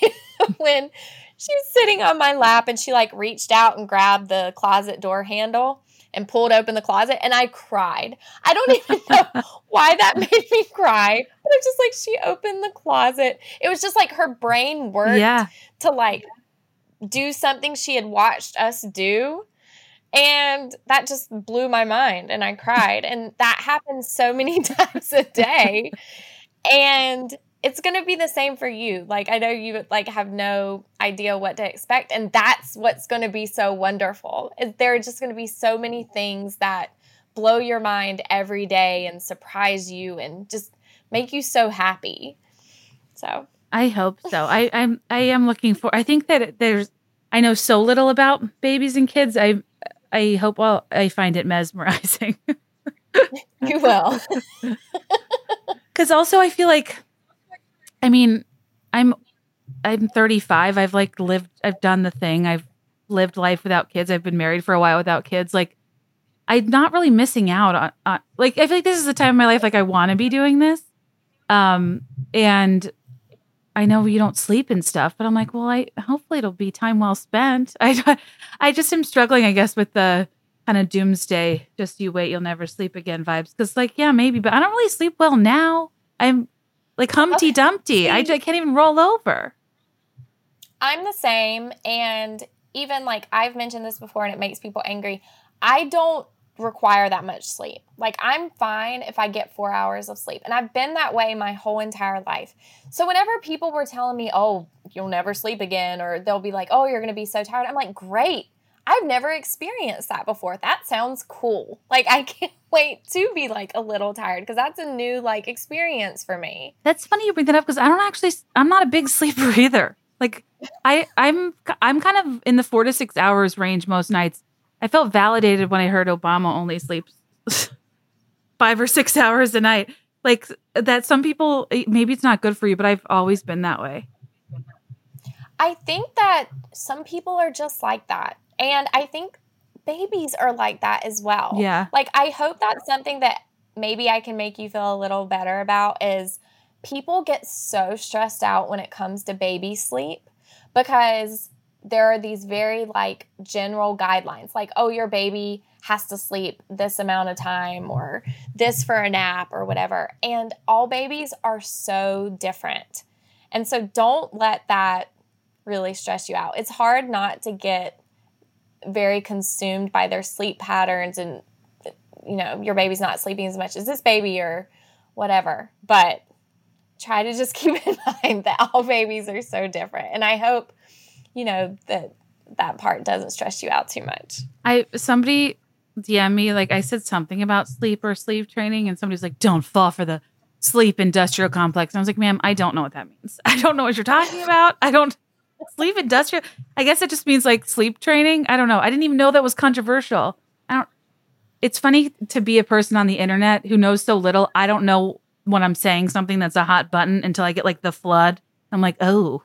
when she was sitting on my lap and she like reached out and grabbed the closet door handle and pulled open the closet, and I cried. I don't even know why that made me cry, but it's just like she opened the closet. It was just like her brain worked to like do something she had watched us do, and that just blew my mind, and I cried. And that happens so many times a day, and it's going to be the same for you. Like, I know you like have no idea what to expect. And that's what's going to be so wonderful. There are just going to be so many things that blow your mind every day and surprise you and just make you so happy. So I hope so. I am looking for, I think that I know so little about babies and kids. I hope I find it mesmerizing. You will. Cause also I feel like, I mean, I'm 35. I've done the thing. I've lived life without kids. I've been married for a while without kids. Like, I'm not really missing out on like, I feel like this is the time of my life. Like, I want to be doing this. And I know you don't sleep and stuff, but I'm like, well, hopefully it'll be time well spent. I just am struggling, I guess, with the kind of doomsday, just you wait, you'll never sleep again vibes. Cause like, yeah, maybe, but I don't really sleep well now. I'm like Humpty Dumpty. I can't even roll over. I'm the same. And even like I've mentioned this before and it makes people angry. I don't require that much sleep. Like I'm fine if I get 4 hours of sleep. And I've been that way my whole entire life. So whenever people were telling me, oh, you'll never sleep again, or they'll be like, oh, you're going to be so tired. I'm like, great. I've never experienced that before. That sounds cool. Like, I can't wait to be, like, a little tired because that's a new, like, experience for me. That's funny you bring that up because I'm not a big sleeper either. Like, I'm kind of in the 4 to 6 hours range most nights. I felt validated when I heard Obama only sleeps 5 or 6 hours a night. Like, that some people, maybe it's not good for you, but I've always been that way. I think that some people are just like that. And I think babies are like that as well. Yeah. Like, I hope that's something that maybe I can make you feel a little better about is people get so stressed out when it comes to baby sleep because there are these very, like, general guidelines. Like, oh, your baby has to sleep this amount of time or this for a nap or whatever. And all babies are so different. And so don't let that really stress you out. It's hard not to get very consumed by their sleep patterns and, you know, your baby's not sleeping as much as this baby or whatever. But try to just keep in mind that all babies are so different. And I hope, you know, that part doesn't stress you out too much. Somebody DM'd me, like I said something about sleep or sleep training, and somebody's like, don't fall for the sleep industrial complex. And I was like, ma'am, I don't know what that means. I don't know what you're talking about. I don't sleep industrial. I guess it just means like sleep training. I don't know. I didn't even know that was controversial. It's funny to be a person on the internet who knows so little. I don't know when I'm saying something that's a hot button until I get like the flood. I'm like, oh,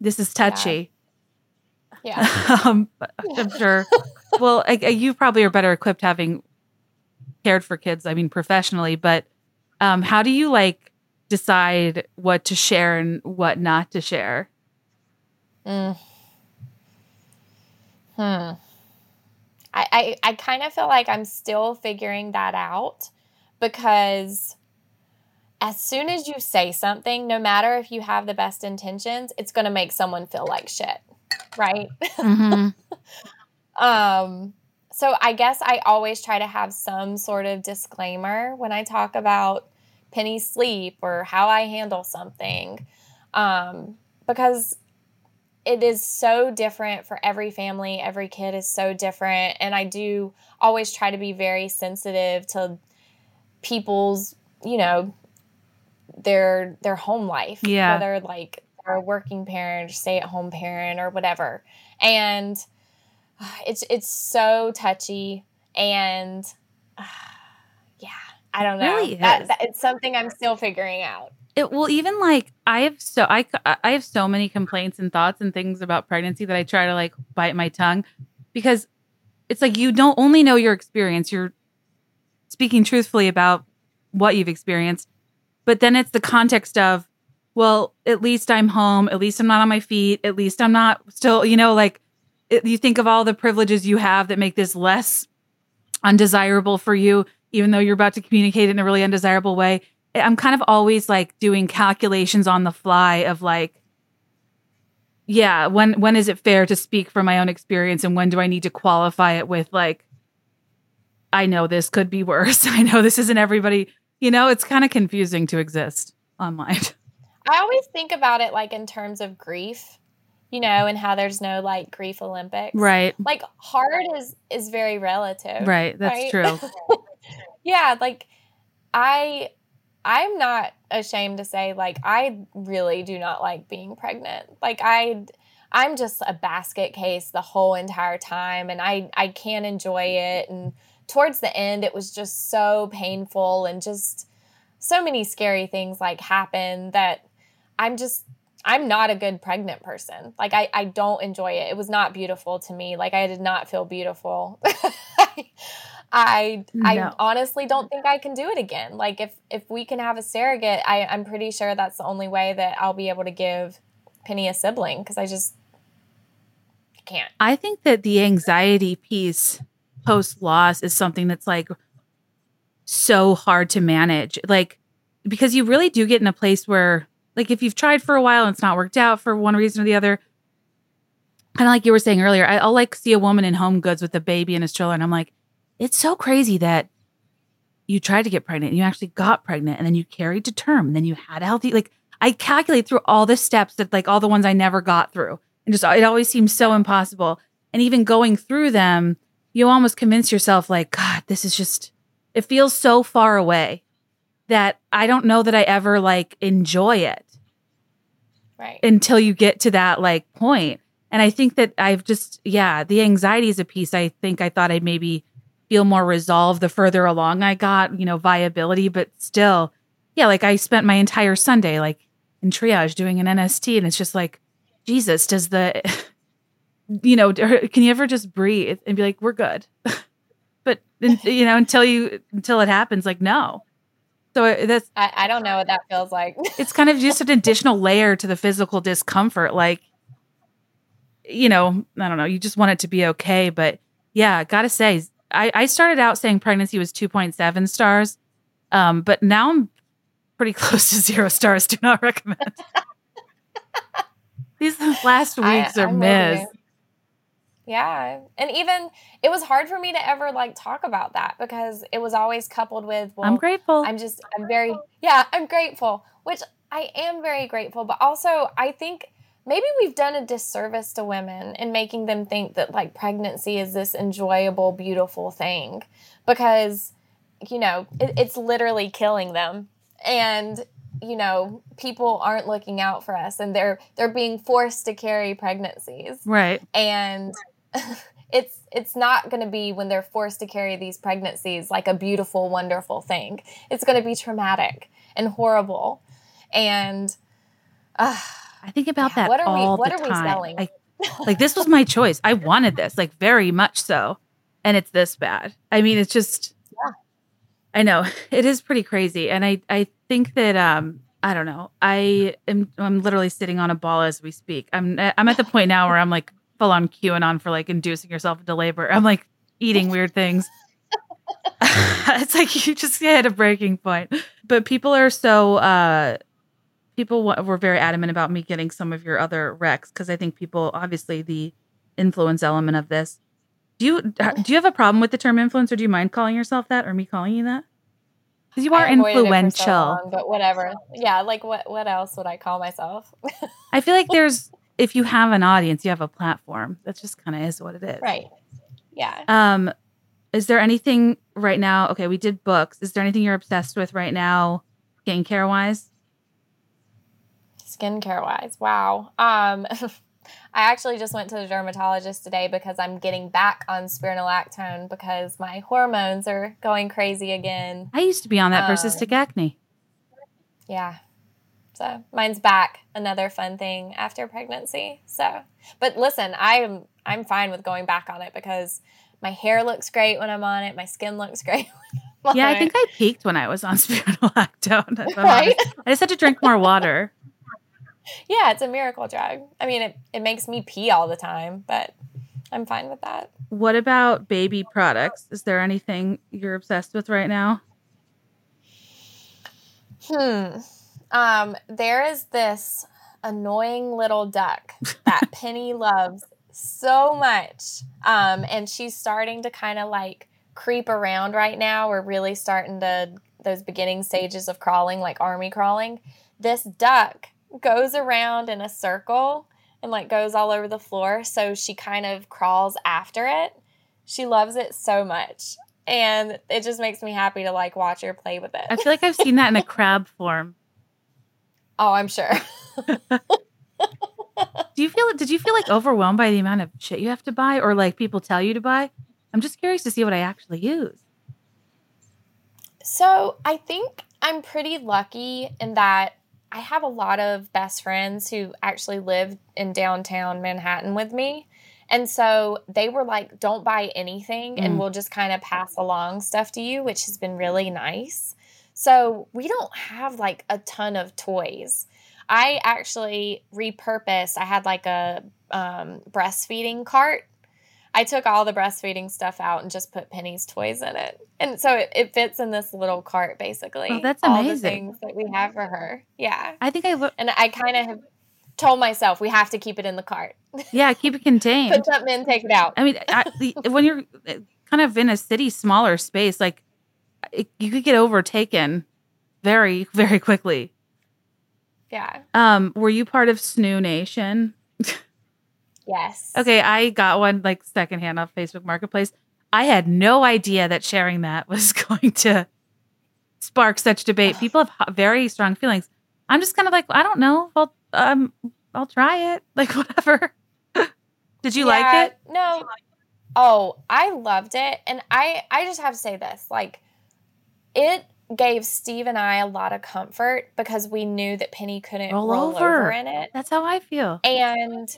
this is touchy. Yeah. I'm sure. Well, you probably are better equipped having cared for kids. I mean, professionally, but how do you like decide what to share and what not to share? I kind of feel like I'm still figuring that out, because as soon as you say something, no matter if you have the best intentions, it's going to make someone feel like shit, right? Mm-hmm. So I guess I always try to have some sort of disclaimer when I talk about Penny sleep or how I handle something, because it is so different for every family. Every kid is so different. And I do always try to be very sensitive to people's, you know, their home life, yeah, whether like they're a working parent, stay-at-home parent or whatever. And it's so touchy. And yeah, I don't know. It really is. It's something I'm still figuring out. It will even like I have so many complaints and thoughts and things about pregnancy that I try to like bite my tongue, because it's like you don't only know your experience. You're speaking truthfully about what you've experienced, but then it's the context of, well, at least I'm home. At least I'm not on my feet. At least I'm not still, you know, like you think of all the privileges you have that make this less undesirable for you, even though you're about to communicate in a really undesirable way. I'm kind of always like doing calculations on the fly of like, yeah, when is it fair to speak from my own experience, and when do I need to qualify it with like, I know this could be worse. I know this isn't everybody, you know, it's kind of confusing to exist online. I always think about it like in terms of grief, you know, and how there's no like grief Olympics. Right. Like hard is very relative. Right. That's right? True. Yeah. Like I'm not ashamed to say, like, I really do not like being pregnant. Like, I'm just a basket case the whole entire time, and I can't enjoy it. And towards the end, it was just so painful, and just so many scary things, like, happen that I'm not a good pregnant person. Like, I don't enjoy it. It was not beautiful to me. Like, I did not feel beautiful. I honestly don't think I can do it again. Like if we can have a surrogate, I'm pretty sure that's the only way that I'll be able to give Penny a sibling, because I just can't. I think that the anxiety piece post-loss is something that's like so hard to manage. Like, because you really do get in a place where like if you've tried for a while and it's not worked out for one reason or the other, kind of like you were saying earlier, I'll like see a woman in Home Goods with a baby and his stroller, and I'm like, it's so crazy that you tried to get pregnant and you actually got pregnant, and then you carried to term, and then you had a healthy, like I calculate through all the steps that like all the ones I never got through, and just, it always seems so impossible. And even going through them, you almost convince yourself like, God, this is just, it feels so far away that I don't know that I ever like enjoy it. Right. Until you get to that like point. And I think that I've just, yeah, the anxiety is a piece. I think I thought I'd maybe feel more resolved the further along I got, you know, viability, but still, yeah, like I spent my entire Sunday like in triage doing an NST, and it's just like, Jesus, does the, you know, can you ever just breathe and be like, we're good? But, you know, until it happens, like, no. So that's, I don't know what that feels like. It's kind of just an additional layer to the physical discomfort. Like, you know, I don't know, you just want it to be okay. But yeah, gotta say, I started out saying pregnancy was 2.7 stars, but now I'm pretty close to 0 stars. Do not recommend. These last weeks are missed. Yeah. And even it was hard for me to ever like talk about that because it was always coupled with, well, I'm grateful. I'm grateful, which I am very grateful. But also I think maybe we've done a disservice to women in making them think that like pregnancy is this enjoyable, beautiful thing because, you know, it's literally killing them. And, you know, people aren't looking out for us and they're being forced to carry pregnancies. Right. And it's not going to be when they're forced to carry these pregnancies like a beautiful, wonderful thing. It's going to be traumatic and horrible. And I think about that what are all we, what the are time. We selling? Like this was my choice. I wanted this, like very much so. And it's this bad. I mean, it's just... I know it is pretty crazy. And I think that, I don't know, I'm literally sitting on a ball as we speak. I'm at the point now where I'm like full on QAnon for like inducing yourself into labor. I'm like eating weird things. It's like, you just hit a breaking point, but people are so, people were very adamant about me getting some of your other recs. Cause I think people, obviously the influence element of this. Do you have a problem with the term influencer? Do you mind calling yourself that, or me calling you that? Because you are influential, so long, but whatever. Yeah, like what else would I call myself? I feel like there's, if you have an audience, you have a platform. That just kind of is what it is, right? Yeah. Is there anything right now? Okay, we did books. Is there anything you're obsessed with right now, skincare wise? Skincare wise, wow. I actually just went to the dermatologist today because I'm getting back on spironolactone because my hormones are going crazy again. I used to be on that for cystic acne. Yeah. So mine's back. Another fun thing after pregnancy. So, but listen, I'm fine with going back on it because my hair looks great when I'm on it. My skin looks great. Yeah. I think I peaked when I was on spironolactone. Right? I just had to drink more water. Yeah, it's a miracle drug. I mean, it makes me pee all the time, but I'm fine with that. What about baby products? Is there anything you're obsessed with right now? There is this annoying little duck that Penny loves so much. And she's starting to kind of like creep around right now. We're really starting to those beginning stages of crawling, like army crawling. This duck goes around in a circle and like goes all over the floor. So she kind of crawls after it. She loves it so much. And it just makes me happy to like watch her play with it. I feel like I've seen that in a crab form. Oh, I'm sure. Did you feel like overwhelmed by the amount of shit you have to buy or like people tell you to buy? I'm just curious to see what I actually use. So I think I'm pretty lucky in that I have a lot of best friends who actually live in downtown Manhattan with me. And so they were like, don't buy anything and we'll just kind of pass along stuff to you, which has been really nice. So we don't have like a ton of toys. I actually repurposed. I had like a breastfeeding cart. I took all the breastfeeding stuff out and just put Penny's toys in it. And so it fits in this little cart, basically. Oh, that's amazing. All the things that we have for her. Yeah. I think and I kind of have told myself we have to keep it in the cart. Yeah, keep it contained. Put something in, take it out. I mean, when you're kind of in a city, smaller space, like you could get overtaken very, very quickly. Yeah. Were you part of Snoo Nation? Yes. Okay, I got one like secondhand off Facebook Marketplace. I had no idea that sharing that was going to spark such debate. People have very strong feelings. I'm just kind of like, I don't know. I'll try it. Like whatever. Did you like it? No. Oh, I loved it, and I just have to say this. Like, it gave Steve and I a lot of comfort because we knew that Penny couldn't roll over in it. That's how I feel. And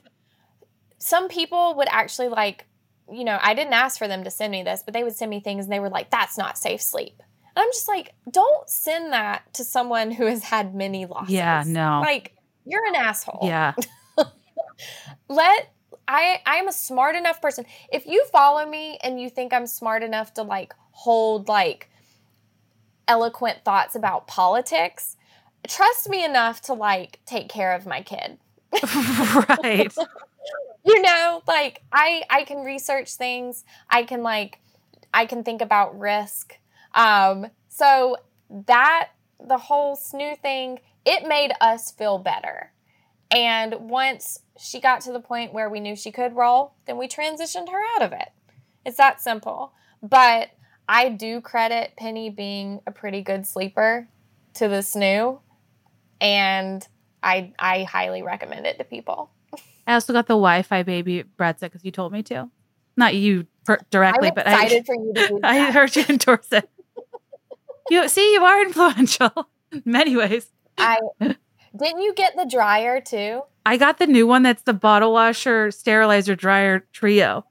some people would actually like, you know, I didn't ask for them to send me this, but they would send me things and they were like, that's not safe sleep. And I'm just like, don't send that to someone who has had many losses. Yeah, no. Like, you're an asshole. Yeah. I'm a smart enough person. If you follow me and you think I'm smart enough to like hold like eloquent thoughts about politics, trust me enough to like take care of my kid. Right. You know, like I can research things. I can think about risk. So that the whole Snoo thing, it made us feel better. And once she got to the point where we knew she could roll, then we transitioned her out of it. It's that simple. But I do credit Penny being a pretty good sleeper to the Snoo, and I highly recommend it to people. I also got the Wi-Fi baby Brezza because you told me to. Not you directly, but I heard you endorse it. You see, you are influential in many ways. Didn't you get the dryer too? I got the new one that's the bottle washer, sterilizer, dryer trio.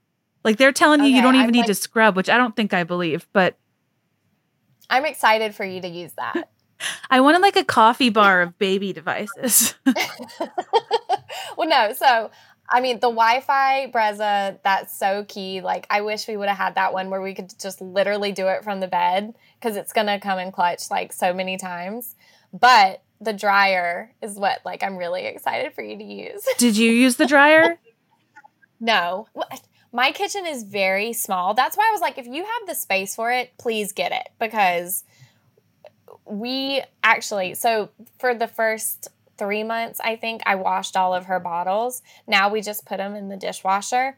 Like they're telling you don't even need to scrub, which I don't think I believe, but I'm excited for you to use that. I wanted like a coffee bar of baby devices. Well, no. So, I mean, the Wi-Fi Brezza, that's so key. Like I wish we would have had that one where we could just literally do it from the bed because it's going to come in clutch like so many times. But the dryer is what like I'm really excited for you to use. Did you use the dryer? No. My kitchen is very small. That's why I was like, if you have the space for it, please get it. Because we actually, so for the first 3 months, I think I washed all of her bottles. Now we just put them in the dishwasher.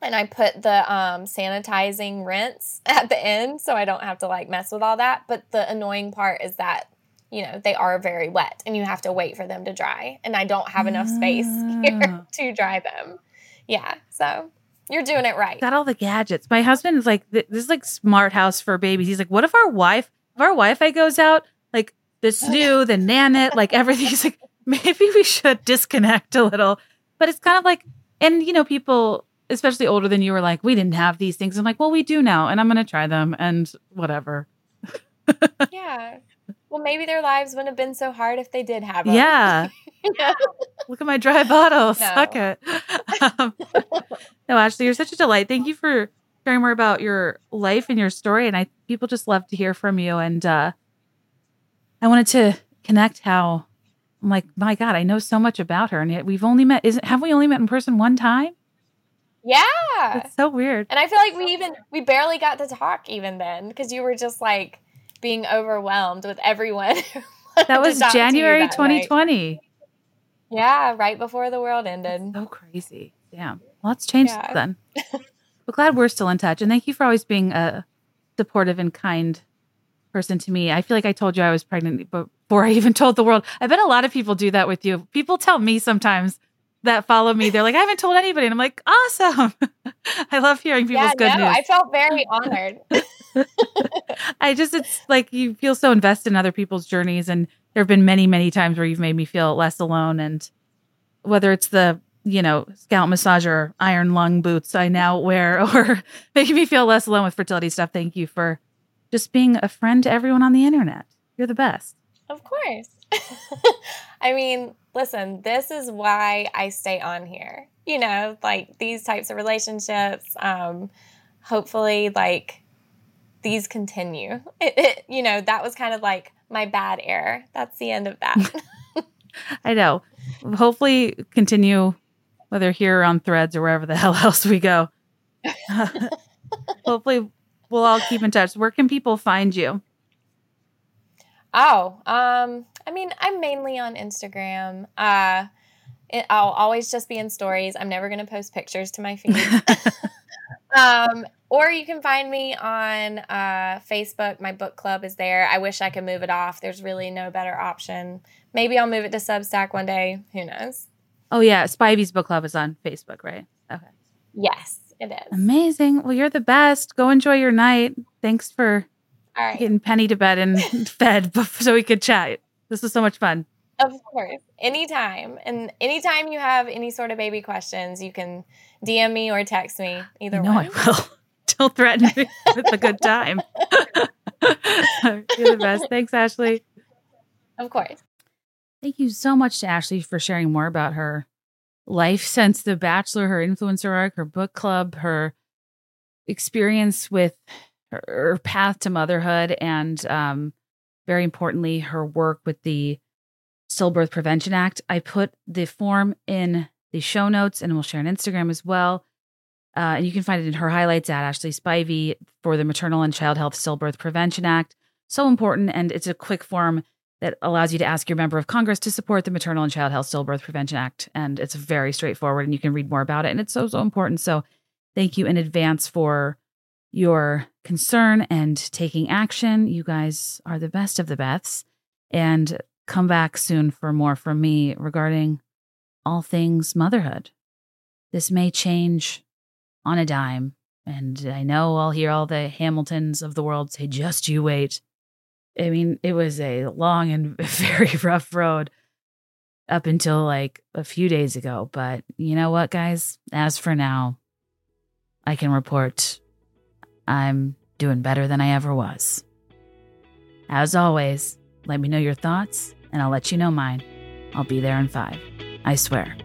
And I put the sanitizing rinse at the end so I don't have to like mess with all that. But the annoying part is that, you know, they are very wet and you have to wait for them to dry. And I don't have enough space here to dry them. Yeah, so... You're doing it right. Got all the gadgets. My husband is like, this is like smart house for babies. He's like, what if our Wi-Fi goes out? Like the Snoo, the Nanit, like everything. He's like, maybe we should disconnect a little. But it's kind of like, and you know, people, especially older than you, were like, we didn't have these things. I'm like, well, we do now. And I'm going to try them and whatever. Yeah. Well, maybe their lives wouldn't have been so hard if they did have them. Yeah. Yeah. Look at my dry bottle. No. Suck it. No, Ashley, you're such a delight. Thank you for sharing more about your life and your story. And people just love to hear from you. And I wanted to connect how I'm like, my God, I know so much about her. And yet we've only met. Have we only met in person one time? Yeah. It's so weird. And I feel like we barely got to talk even then because you were just like being overwhelmed with everyone. That was January 2020. Night. Yeah, right before the world ended. That's so crazy. Damn. Well, it's changed then. But glad we're still in touch. And thank you for always being a supportive and kind person to me. I feel like I told you I was pregnant before I even told the world. I bet a lot of people do that with you. People tell me sometimes that follow me. They're like, I haven't told anybody. And I'm like, awesome. I love hearing people's good news. I felt very honored. It's like you feel so invested in other people's journeys. And there have been many, many times where you've made me feel less alone. And whether it's the, you know, scalp massager or iron lung boots I now wear or making me feel less alone with fertility stuff, thank you for just being a friend to everyone on the internet. You're the best. Of course. I mean, listen, this is why I stay on here. You know, like these types of relationships, hopefully like these continue. You know, that was kind of like my bad error. That's the end of that. I know. Hopefully continue, whether here or on Threads or wherever the hell else we go. Hopefully we'll all keep in touch. Where can people find you? Oh, I mean, I'm mainly on Instagram. I'll always just be in stories. I'm never going to post pictures to my feed. Or you can find me on Facebook. My book club is there. I wish I could move it off. There's really no better option. Maybe I'll move it to Substack one day. Who knows? Oh, yeah. Spivey's Book Club is on Facebook, right? Okay. Yes, it is. Amazing. Well, you're the best. Go enjoy your night. Thanks for getting Penny to bed and fed so we could chat. This was so much fun. Of course. Anytime. And anytime you have any sort of baby questions, you can DM me or text me. Either one. I will. Don't threaten me with a good time. You're the best. Thanks, Ashley. Of course. Thank you so much to Ashley for sharing more about her life since The Bachelor, her influencer arc, her book club, her experience with her path to motherhood, and very importantly, her work with the Stillbirth Prevention Act. I put the form in the show notes, and we'll share on Instagram as well. And you can find it in her highlights at Ashley Spivey for the Maternal and Child Health Stillbirth Prevention Act. So important, and it's a quick form that allows you to ask your member of Congress to support the Maternal and Child Health Stillbirth Prevention Act. And it's very straightforward, and you can read more about it. And it's so, so important. So thank you in advance for your concern and taking action. You guys are the best of the best. And come back soon for more from me regarding all things motherhood. This may change on a dime. And I know I'll hear all the Hamiltons of the world say, just you wait. I mean, it was a long and very rough road up until like a few days ago. But you know what, guys? As for now, I can report I'm doing better than I ever was. As always, let me know your thoughts, and I'll let you know mine. I'll be there in 5. I swear.